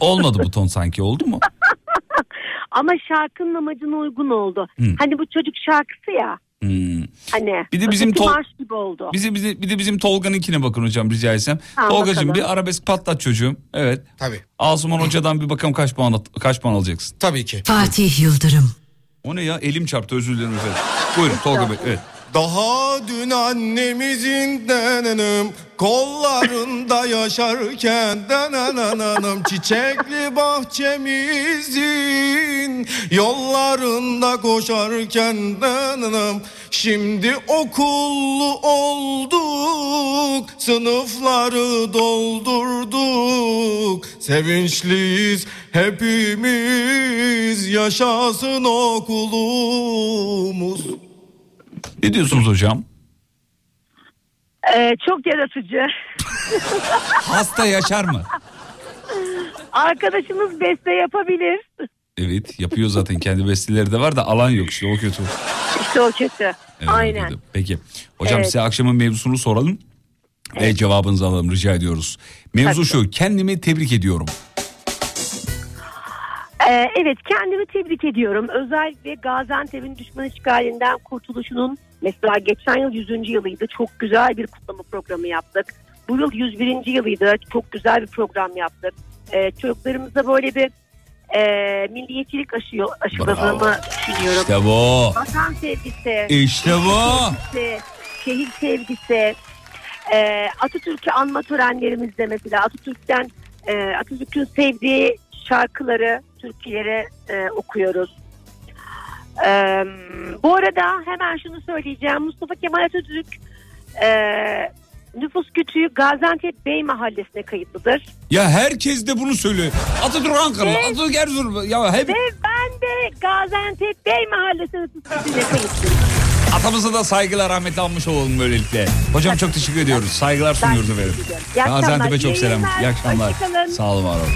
Olmadı bu ton sanki, oldu mu? Ama şarkının amacına uygun oldu. Hani bu çocuk şarkısı ya. Hani bir de bizim bizim Tolga'nınkine bakın hocam rica etsem. Tolga'cığım, bir arabesk patlat çocuğum. Evet. Tabii. Asuman Hoca'dan bir bakalım kaç puan alacaksın? Tabii ki. Fatih Yıldırım. O ne ya? Elim çarptı, özür dilerim efendim. Buyurun Tolga Bey. Evet. Daha dün annemizin denenim kollarında yaşarken, denenanım çiçekli bahçemizin yollarında koşarken, denenanım şimdi okullu olduk, sınıfları doldurduk, sevinçliyiz hepimiz, yaşasın okulumuz. Ne diyorsunuz hocam? Çok yaratıcı. Hasta yaşar mı? Arkadaşımız beste yapabilir. Evet, yapıyor zaten, kendi besteleri de var da alan yok, işte o kötü. İşte o kötü. Evet, aynen. Kötü. Peki hocam, evet, size akşamın mevzusunu soralım, evet, ve cevabınızı alalım, rica ediyoruz. Mevzu tabii şu: kendimi tebrik ediyorum. Evet, kendimi tebrik ediyorum. Özellikle Gaziantep'in düşman işgalinden kurtuluşunun, mesela geçen yıl 100. yılıydı, çok güzel bir kutlama programı yaptık. Bu yıl 101. yılıydı, çok güzel bir program yaptık. Çocuklarımıza böyle bir milliyetçilik aşıladığımı düşünüyorum. İşte bu. Vatan sevgisi. İşte bu. Sevgisi, şehir sevgisi. Atatürk'ü anma törenlerimizde mesela Atatürk'ün sevdiği şarkıları, türküleri okuyoruz. Bu arada hemen şunu söyleyeceğim. Mustafa Kemal Atatürk nüfus kütüğü Gaziantep Bey Mahallesi'ne kayıtlıdır. Ya herkes de bunu söylüyor. Atatürk Ankara, Atatürk Erzurum. Ya hep... Ve ben de Gaziantep Bey Mahallesi'ne nüfus kütüğüne kayıtlıyım. Atamıza da saygılar, rahmet almış olalım böylelikle. Hocam çok teşekkür ediyoruz. Saygılar sunuyoruz efendim. Gaziantep'e çok selam. İyi akşamlar. Sağ olun, var olun.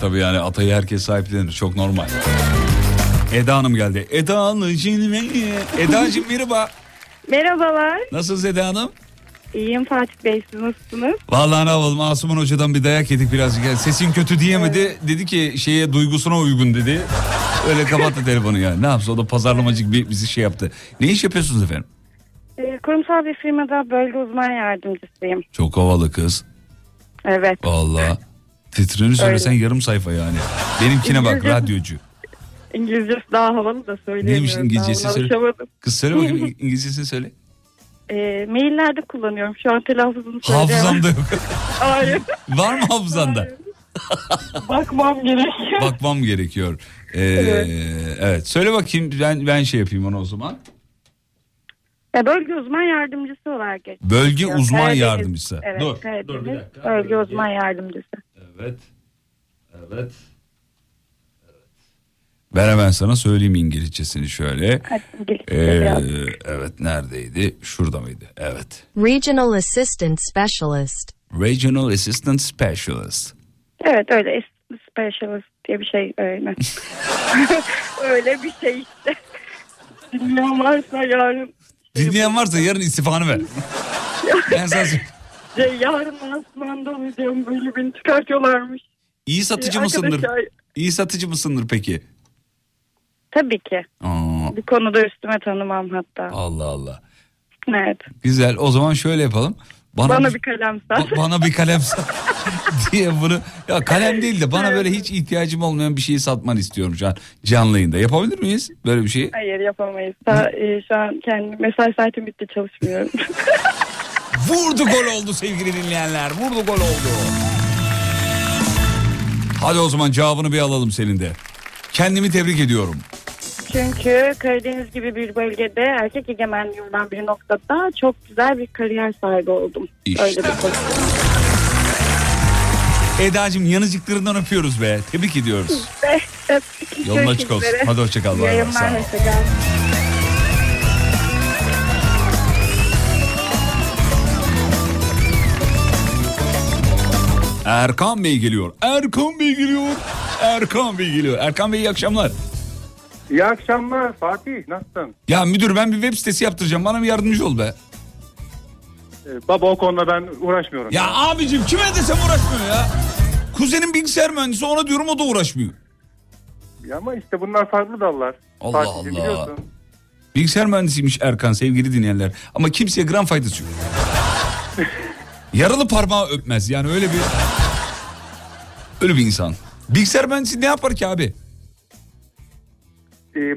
Tabii yani atayı herkes sahiplenir. Çok normal. Eda Hanım geldi. Eda Hanım. Eda'cığım merhaba. Merhabalar. Nasılsınız Eda Hanım? İyiyim Fatih Bey, siz nasılsınız? Vallahi ne yapalım, Asuman Hoca'dan bir dayak yedik birazcık. Yani sesin kötü diyemedi. Evet. Dedi ki şeye, duygusuna uygun dedi. Öyle kapattı telefonu yani. Ne yapsın, o da pazarlamacık bir bizi şey yaptı. Ne iş yapıyorsunuz efendim? Kurumsal bir firmada bölge uzman yardımcısıyım. Çok havalı kız. Evet. Vallahi. Titreni söylesen yarım sayfa yani. Benimkine bak, radyocu. İngilizcesi daha havalı da söyleyemiyorum. Neymiş İngilizcesi? Söyle. Kız söyle bakayım, İngilizcesini söyle. Maillerde kullanıyorum. Şu an telaffuzunu söyleyemem. Hafızamda yok. Hayır. Var mı hafızanda? Hayır. Bakmam gerekiyor. Bakmam gerekiyor. Evet. Söyle bakayım, ben şey yapayım ona o zaman. Bölge uzman yardımcısı olarak geçiyor. Bölge uzman yardımcısı. Evet, dur bir dakika. Bölge uzman yardımcısı. Evet. Ben hemen sana söyleyeyim İngilizcesini şöyle. Evet, neredeydi? Şurada mıydı? Evet. Regional Assistant Specialist. Regional Assistant Specialist. Evet, öyle specialist diye bir şey öyle. Öyle bir şey işte. Dinleyen varsa yarın istifanı ver. Ben sana söyleyeyim. Yarın Asman'da olacağım, böyle beni çıkartıyorlarmış. İyi satıcı mısındır? Arkadaşlar... İyi satıcı mısındır peki? Tabii ki. Aa. Bu konuda üstüme tanımam hatta. Allah Allah. Evet. Güzel, o zaman şöyle yapalım. Bana bir kalem sat. Bana bir kalem sat diye bunu. Ya kalem değil de bana böyle hiç ihtiyacım olmayan bir şeyi satmanı istiyorum şu an canlı yayında. Yapabilir miyiz böyle bir şeyi? Hayır, yapamayız. Şu an kendi mesai saatim bitti, çalışmıyorum. Vurdu gol oldu sevgili dinleyenler. Vurdu gol oldu. Hadi o zaman cevabını bir alalım senin de. Kendimi tebrik ediyorum. Çünkü Karadeniz gibi bir bölgede erkek egemenliğinden bir noktada çok güzel bir kariyer sahibi oldum. İşte. Öyle bir konu. Eda'cığım yanıcıklarından öpüyoruz be. Tebrik ediyoruz. Yolun açık olsun. Hadi hoşçakal. Yayınlar, hoşçakal. Erkan Bey geliyor. Erkan Bey iyi akşamlar. İyi akşamlar Fatih, nasılsın? Ya müdür, ben bir web sitesi yaptıracağım, bana bir yardımcı ol be. Baba o konuda ben uğraşmıyorum. Ya abicim, kime desem uğraşmıyor ya. Kuzenim bilgisayar mühendisi, ona diyorum, o da uğraşmıyor. Ya ama işte bunlar farklı dallar. Allah Fatih'ci, Allah. Biliyorsun. Bilgisayar mühendisiymiş Erkan sevgili dinleyenler. Ama kimseye gram faydası yok. Yaralı parmağı öpmez yani, öyle bir insan. Bilgisayar mühendisi ne yapar ki abi?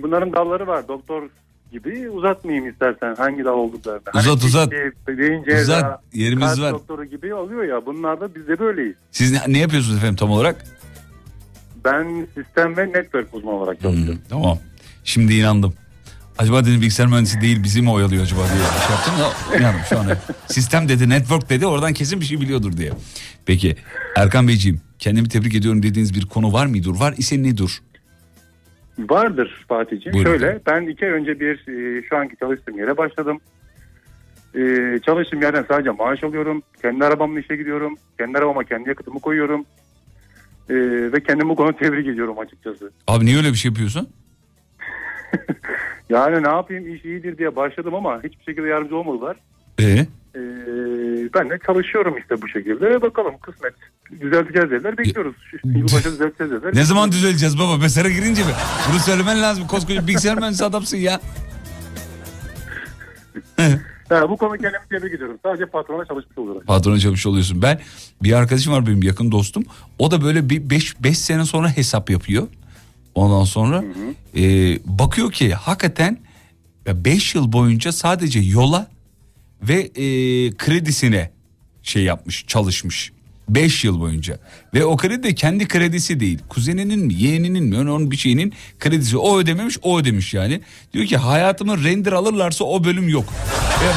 Bunların dalları var, doktor gibi. Uzatmayayım istersen hangi dal olduklarını. Uzat. Uzat, yerimiz var. Doktoru gibi oluyor ya, bunlar da biz de böyleyiz. Siz ne yapıyorsunuz efendim tam olarak? Ben sistem ve network uzmanı olarak çalışıyorum. Tamam, şimdi inandım. Acaba dedim bilgisayar mühendisi değil, bizi mi oyalıyor acaba diye bir şey yaptım da inandım şu an. Sistem dedi, network dedi, oradan kesin bir şey biliyordur diye. Peki Erkan Beyciğim, kendimi tebrik ediyorum dediğiniz bir konu var mıdır? Var ise nedir? Vardır Fatih'ciğim. Buyurun. Şöyle, ben 2 ay önce bir şu anki çalıştığım yere başladım. Çalıştığım yerden sadece maaş alıyorum. Kendi arabamla işe gidiyorum. Kendi arabama kendi yakıtımı koyuyorum. Ve kendimi bu konuda tebrik ediyorum açıkçası. Abi niye öyle bir şey yapıyorsun? Yani ne yapayım, iş iyidir diye başladım ama hiçbir şekilde yardımcı olmadılar. Ben de çalışıyorum işte bu şekilde. Bakalım kısmet. Düzelteceğiz dediler, bekliyoruz. Yılbaşı düzelteceğiz dediler. Ne zaman düzelteceğiz baba? Mesela girince mi? Bunu söylemen lazım. Koskoca bilgisayar mühendisi adamsın ya. Ha, bu konu kendimi tebrik ediyorum. Sadece patrona çalışmış oluyorum. Patrona çalışmış oluyorsun. Ben, bir arkadaşım var benim, yakın dostum. O da böyle bir 5 sene sonra hesap yapıyor. Ondan sonra bakıyor ki hakikaten 5 yıl boyunca sadece yola ve kredisine şey yapmış, çalışmış 5 yıl boyunca. Ve o kredi de kendi kredisi değil, kuzeninin mi, yeğeninin mi, onun bir şeyinin kredisi. O ödememiş, o ödemiş yani. Diyor ki hayatımı render alırlarsa o bölüm yok.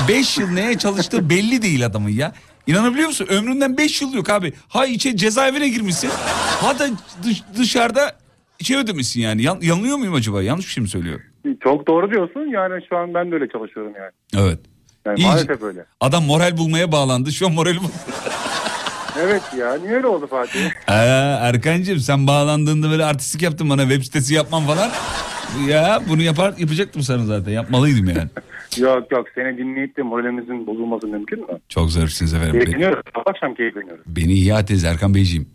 5 yıl neye çalıştığı belli değil adamın ya. İnanabiliyor musun? Ömründen 5 yıl yok abi. Ha içe cezaevine girmişsin, ha da dışarıda içe ödemişsin yani. Yanılıyor muyum acaba? Yanlış bir şey mi söylüyorum? Çok doğru diyorsun. Yani şu an ben de öyle çalışıyorum yani. Evet. Yani maalesef öyle. Adam moral bulmaya bağlandı. Şu an morali buldu. Evet ya, niye öyle oldu Fatih? Erkancığım, sen bağlandığında böyle artistlik yaptın bana, web sitesi yapmam falan. Ya bunu yapacaktım sana zaten, yapmalıydım yani. Yok seni dinleyip de moralimizin bozulması mümkün mü? Çok zarifsiniz efendim. Keyifleniyoruz, akşam keyifleniyoruz. Beni ihat ediniz Erkan Beyciğim.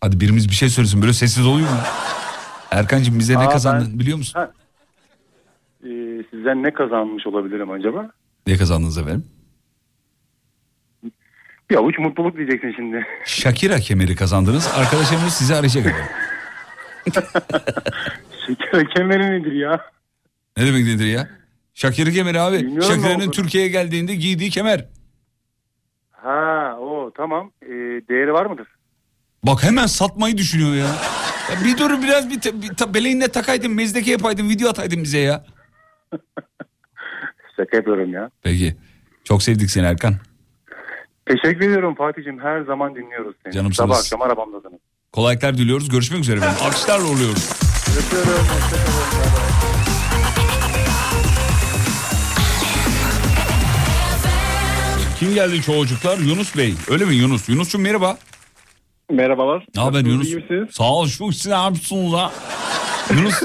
Hadi birimiz bir şey söylesin, böyle sessiz oluyor mu? Erkancığım, bize ne kazandın biliyor musun? Sizden ne kazanmış olabilirim acaba? Ne kazandınız efendim? Ya uç mutluluk diyeceksin şimdi. Shakira kemeri kazandınız. Arkadaşlarımız sizi arayacak efendim. Shakira kemeri nedir ya? Ne demek nedir ya? Shakira kemeri abi. Bilmiyorum, Shakira'nın Türkiye'ye geldiğinde giydiği kemer. Ha, o tamam. Değeri var mıdır? Bak hemen satmayı düşünüyor ya. Ya bir dur, biraz bir beleğine takaydın, mezdeke yapaydın, video ataydın bize ya. Şaka yapıyorum ya. Peki. Çok sevdik seni Erkan. Teşekkür ediyorum Fatih'ciğim. Her zaman dinliyoruz seni. Canımsınız. Sabah akşam arabamdasınız. Kolaylıklar diliyoruz. Görüşmek üzere efendim. Alkışlarla uğurluyoruz. Öpüyorum. Kim geldi çocuklar? Yunus Bey. Öyle mi Yunus? Yunus'cum merhaba. Merhabalar. Ne haber Yunus? İyi misiniz? Sağ ol. Çok siz absunuz ha. Yunus,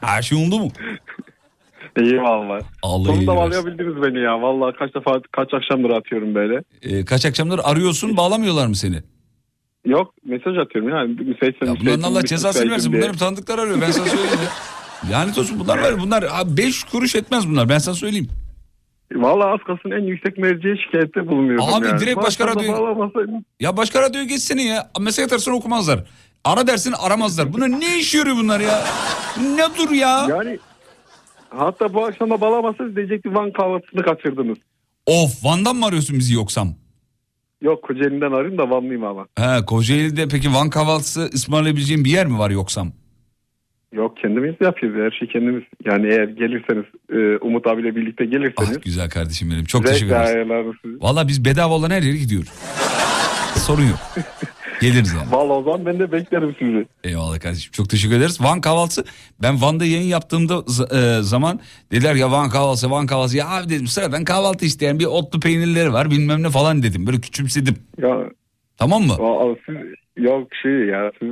her şey oldu mu? İyiyim vallahi. Sonunda bağlayabildiniz beni ya. Vallahi kaç akşamdır atıyorum böyle. Kaç akşamdır arıyorsun, bağlamıyorlar mı seni? Yok, mesaj atıyorum yani. Bunların Allah cezasını versin. Bunların tanıdıklar arıyor. Ben sana söyleyeyim. Lanet olsun, bunlar var. Bunlar 5 kuruş etmez bunlar. Ben sana söyleyeyim. Vallahi az kalsın en yüksek merciye şikayette bulunuyorum. Abi yani. Direkt başka radyoya... Ya başka radyoya geçsene ya. Mesaj atarsın okumazlar. Ara dersin aramazlar. Buna ne iş yürüyor bunlar ya? Ne dur ya? Yani... Hatta bu akşam da bağlamazsanız diyecekti Van kahvaltısını kaçırdınız. Of, Van'dan mı arıyorsun bizi yoksam? Yok, Kocaeli'den arıyorum da Vanlıyım ama. He, Kocaeli'de peki Van kahvaltısı ısmarlayabileceğim bir yer mi var yoksam? Yok, kendimiz yapıyoruz her şeyi kendimiz. Yani eğer gelirseniz Umut abiyle birlikte gelirseniz. Ah, güzel kardeşim benim, çok teşekkür ederiz. Valla biz bedava olan her yere gidiyoruz. Sorun yok. Geliriz yani. Vallahi o zaman ben de beklerim sizi. Eyvallah kardeşim, çok teşekkür ederiz. Van kahvaltısı, ben Van'da yayın yaptığımda zaman dediler ya Van kahvaltısı ya abi dedim, sıradan kahvaltı isteyen bir otlu peynirleri var bilmem ne falan dedim, böyle küçümsedim. Ya, tamam mı? Siz yok şey ya siz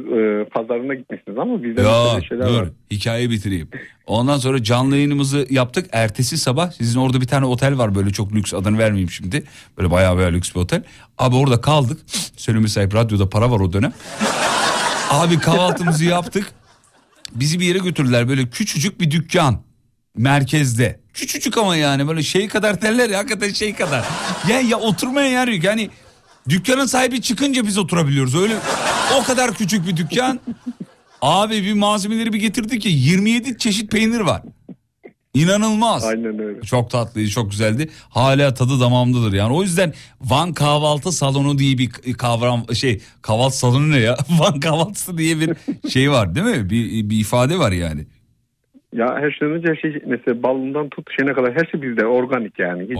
pazarına gitmişsiniz ama bizde böyle şeyler var. Dur, hikayeyi bitireyim. Ondan sonra canlı yayınımızı yaptık. Ertesi sabah sizin orada bir tane otel var böyle çok lüks, adını vermeyeyim şimdi. Böyle bayağı lüks bir otel. Abi orada kaldık. Söyleme sahip, radyoda para var o dönem. Abi kahvaltımızı yaptık. Bizi bir yere götürdüler, böyle küçücük bir dükkan. Merkezde. Küçücük ama yani böyle şey kadar derler ya, hakikaten şey kadar. Ya oturmaya yer yok yani. Dükkanın sahibi çıkınca biz oturabiliyoruz. Öyle o kadar küçük bir dükkan. Abi bir malzemeleri bir getirdik ki 27 çeşit peynir var. İnanılmaz. Aynen öyle. Çok tatlıydı, çok güzeldi. Hala tadı damağımdadır yani. O yüzden Van kahvaltı salonu diye bir kavram kahvaltı salonu ne ya? Van kahvaltısı diye bir şey var değil mi? Bir ifade var yani. Ya her şeyden önce her şey mesela balından tut şeyine kadar her şey bizde organik yani. Hiç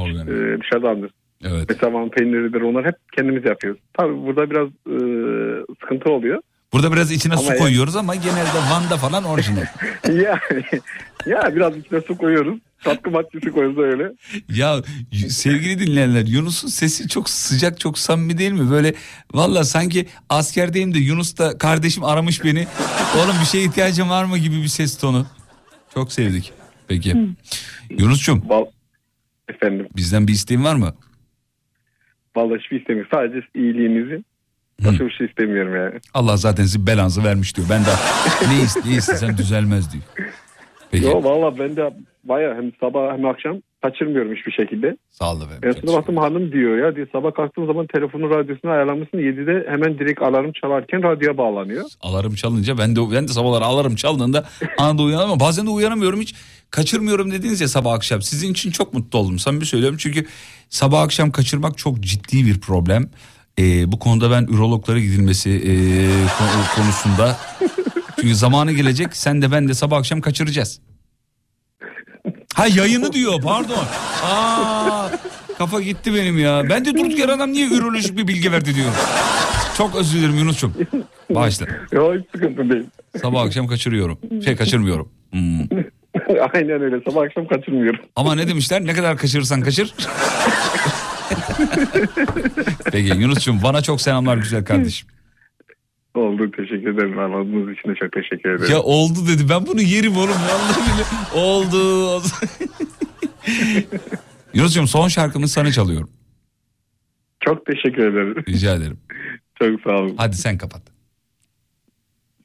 dışarıdan Evet. Mesela Van peyniridir, onlar hep kendimiz yapıyoruz. Tabii burada biraz sıkıntı oluyor. Burada biraz içine ama su koyuyoruz ama genelde Van'da falan orijinal. ya biraz içine su koyuyoruz. Katkı maddesi koyuyoruz öyle. Ya sevgili dinleyenler, Yunus'un sesi çok sıcak, çok samimi değil mi? Böyle valla sanki askerdeyim de Yunus da kardeşim aramış beni. Oğlum bir şeye ihtiyacım var mı gibi bir ses tonu. Çok sevdik. Peki. Yunus'cum. Efendim. Bizden bir isteğin var mı? Vallahi hiçbir isteğim yok. Sadece iyiliğinizi. Başka bir şey istemiyorum yani. Allah zaten sizi belanızı vermiş diyor. Ben de ne istesen düzelmez diyor. Peki. Yo valla ben de bayağı hem sabah hem akşam kaçırmıyorum hiçbir şekilde. Sağ olun efendim. En sonunda baktım hanım diyor ya diye, sabah kalktığım zaman telefonun radyosuna ayarlanmışsın. 7'de hemen direkt alarm çalarken radyoya bağlanıyor. Alarm çalınca ben de sabahları alarm çaldığında anında uyanamıyorum ama bazen de uyanamıyorum hiç. Kaçırmıyorum dediniz ya sabah akşam. Sizin için çok mutlu oldum. Samimi söylüyorum çünkü sabah akşam kaçırmak çok ciddi bir problem. Bu konuda ben ürologlara gidilmesi konusunda. Çünkü zamanı gelecek, sen de ben de sabah akşam kaçıracağız. Ha yayını diyor, pardon. Kafa gitti benim ya. Ben de durduk yere adam niye ürolojik bir bilgi verdi diyor. Çok özür dilerim Yunus'cum. Bağışla. Yok hiç sıkıntı değil. Sabah akşam kaçırıyorum. Kaçırmıyorum. Aynen öyle, sabah akşam kaçırmıyorum. Ama ne demişler, ne kadar kaçırırsan kaçır. Peki Yunus'cum, bana çok selamlar güzel kardeşim. Oldu, teşekkür ederim. Anladığınız için de çok teşekkür ederim. Ya oldu dedi, ben bunu yerim oğlum. Oldu. Yunus'cum, son şarkımı sana çalıyorum. Çok teşekkür ederim. Rica ederim. Çok sağ olun. Hadi sen kapat.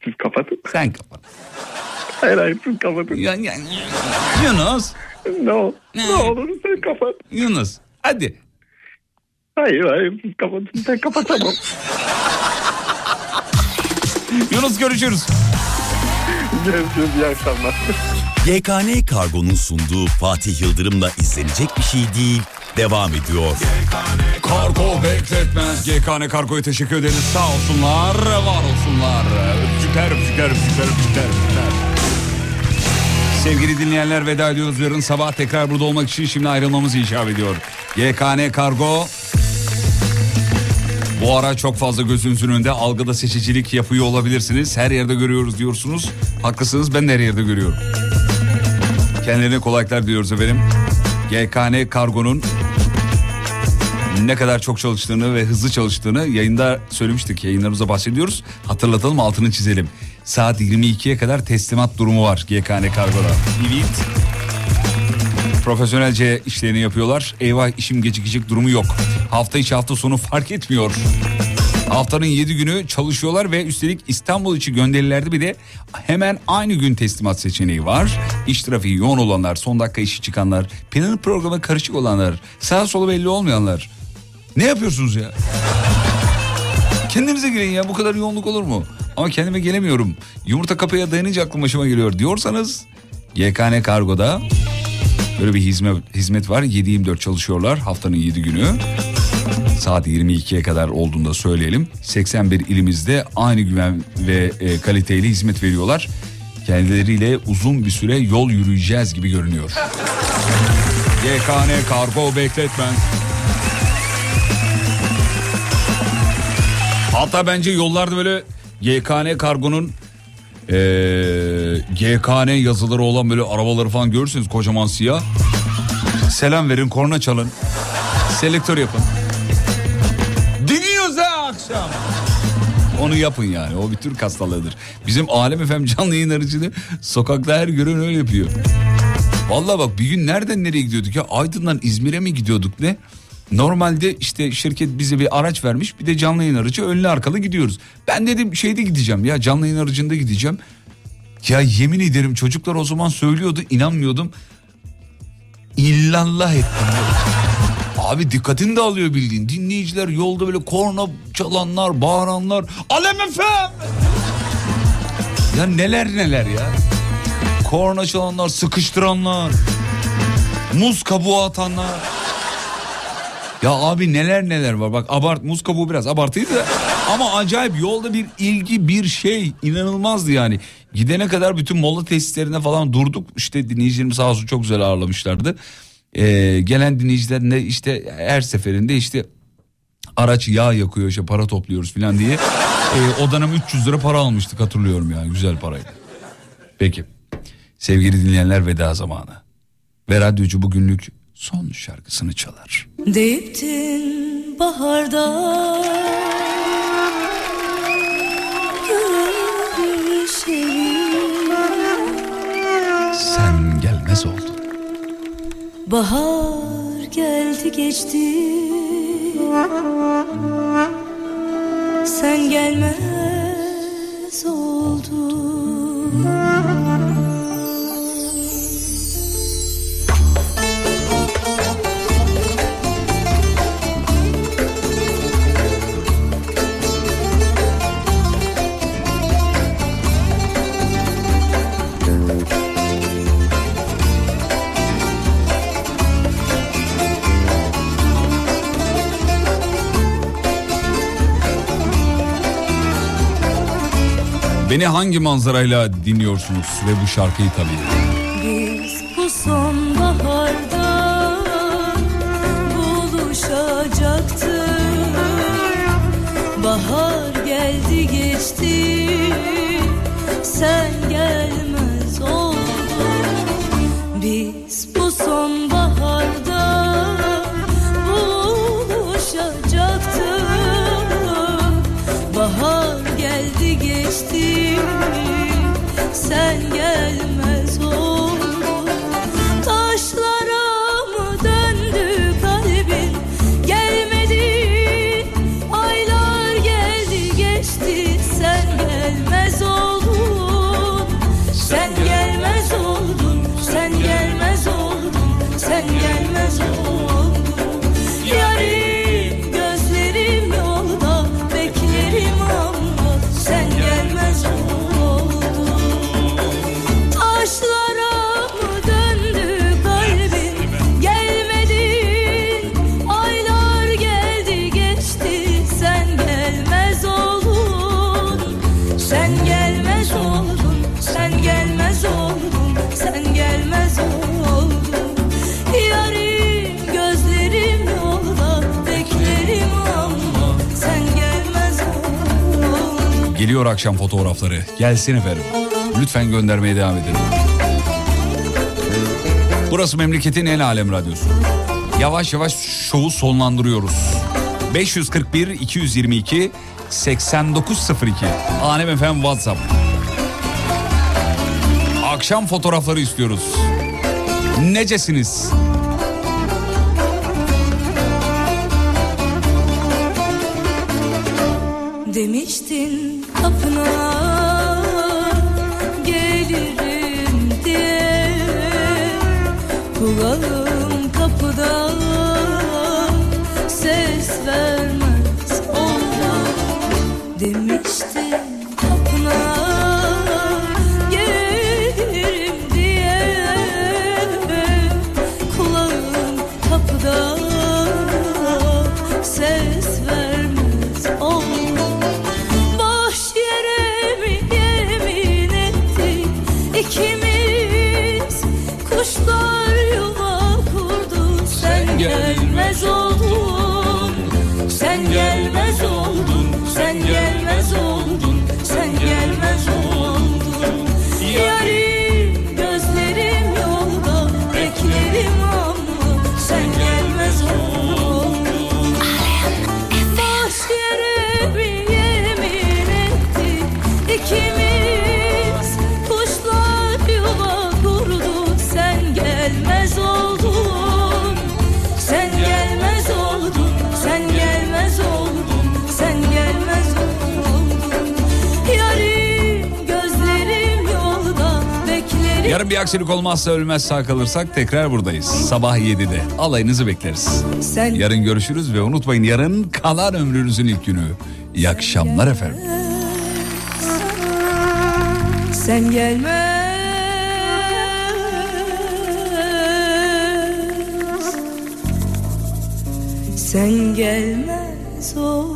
Siz kapatın. Sen kapat. Hayır siz kapatın. Yunus. Ne olur sen kapat. Yunus hadi. Hayır siz kapatın, ben kapatamam. Yunus görüşürüz. Görüşürüz, iyi akşamlar. GKN Kargo'nun sunduğu Fatih Yıldırım'la izlenecek bir şey değil devam ediyor. GKN Kargo bekletmez. GKN Kargo'ya teşekkür ederiz. Sağ olsunlar, var olsunlar. Öpücükler. Sevgili dinleyenler, veda ediyoruz. Yarın sabah tekrar burada olmak için şimdi ayrılmamız icap ediyor. GKN Kargo bu ara çok fazla gözünüzün önünde, algıda seçicilik yapıyor olabilirsiniz. Her yerde görüyoruz diyorsunuz. Haklısınız, ben de her yerde görüyorum. Kendilerine kolaylıklar diliyoruz efendim. GKN Kargo'nun ne kadar çok çalıştığını ve hızlı çalıştığını yayında söylemiştik. Yayınlarımıza bahsediyoruz. Hatırlatalım, altını çizelim. Saat 22'ye kadar teslimat durumu var GKN Kargo'da. Evet. Profesyonelce işlerini yapıyorlar. Eyvah işim gecikecek durumu yok. Hafta içi hafta sonu fark etmiyor. Haftanın 7 günü çalışıyorlar ve üstelik İstanbul içi gönderilerde bir de hemen aynı gün teslimat seçeneği var. İş trafiği yoğun olanlar, son dakika işi çıkanlar, planı programı karışık olanlar, sağa sola belli olmayanlar. Ne yapıyorsunuz ya? Kendinize gelin ya, bu kadar yoğunluk olur mu? Ama kendime gelemiyorum. Yumurta kapıya dayanınca aklım başıma geliyor diyorsanız GKN Kargo'da böyle bir hizmet var. 7/24 çalışıyorlar haftanın 7 günü. Saat 22'ye kadar olduğunu da söyleyelim. 81 ilimizde aynı güven ve kaliteyle hizmet veriyorlar. Kendileriyle uzun bir süre yol yürüyeceğiz gibi görünüyor. GKN Kargo bekletmez. Hatta bence yollarda böyle GKN Kargo'nun GKN yazıları olan böyle arabaları falan görürsünüz, kocaman siyah. Selam verin, korna çalın, selektör yapın. Dinliyoruz ha akşam. Onu yapın yani, o bir Türk hastalığıdır. Bizim Alem FM canlı yayınlarıcılığı sokakta her gören öyle yapıyor. Vallahi bak, bir gün nereden nereye gidiyorduk ya, Aydın'dan İzmir'e mi gidiyorduk ne? Normalde işte şirket bize bir araç vermiş, bir de canlı yayın aracı, önlü arkalı gidiyoruz. Ben dedim şeyde gideceğim ya, canlı yayın aracında gideceğim. Ya yemin ederim çocuklar o zaman söylüyordu, inanmıyordum. İllallah ettim. Abi dikkatini de alıyor bildiğin. Dinleyiciler yolda böyle korna çalanlar, bağıranlar. Alem FM! Ya neler ya. Korna çalanlar, sıkıştıranlar. Muz kabuğu atanlar. Ya abi neler var bak, muz kabuğu biraz abartıydı ama acayip yolda bir ilgi, bir şey inanılmazdı yani. Gidene kadar bütün mola tesislerine falan durduk, işte dinleyicilerimiz sağ olsun çok güzel ağırlamışlardı. gelen dinleyicilerin de işte her seferinde işte araç yağ yakıyor, işte para topluyoruz falan diye o dönem 300 lira para almıştık, hatırlıyorum yani, güzel paraydı. Peki sevgili dinleyenler, veda zamanı ve radyocu bugünlük son şarkısını çalar. Deyiptin baharda görüşelim, sen gelmez oldun. Bahar geldi geçti, sen gelmez oldun. Beni hangi manzarayla dinliyorsunuz ve bu şarkıyı tabii? Biz bu sonbaharda buluşacaktık. Bahar geldi geçti, sen gelmez oldun. Biz bu sonbaharda buluşacaktık. Bahar geldi geçti, sen gelmez oldun. Taşlara mı döndü kalbin, gelmedin. Aylar geldi geçti, sen gelmez oldun. Sen gelmez oldun, sen gelmez oldun, sen gelmez oldun. Yarim gözlerim yolda, beklerim ama sen gelmez oldun. Geliyor akşam fotoğrafları. Gelsin efendim. Lütfen göndermeye devam edin. Burası memleketin en alem radyosu. Yavaş yavaş şovu sonlandırıyoruz. 541-222-8902 Alem FM WhatsApp. Akşam fotoğrafları istiyoruz. Necesiniz? Demiştin kapına gelirim diye, kulağım kapıda ses vermez oldu. Demiştin kapına gelirim diye, kulağım kapıda ses vermez oldu. İkimiz kuşlar yuva kurdu, sen gelmez oldun. Sen gelmez oldun, sen gelmez oldun, sen gelmez oldun. Yarim gözlerim yolda, beklerim ama sen gelmez oldun. Aşk yere bir yemin etti ikimiz. Yarın bir aksilik olmazsa, ölmez sağ kalırsak tekrar buradayız. Sabah 7'de alayınızı bekleriz. Yarın görüşürüz ve unutmayın, yarın kalan ömrünüzün ilk günü. İyi akşamlar efendim. Sen gelmez, sen gelmez o.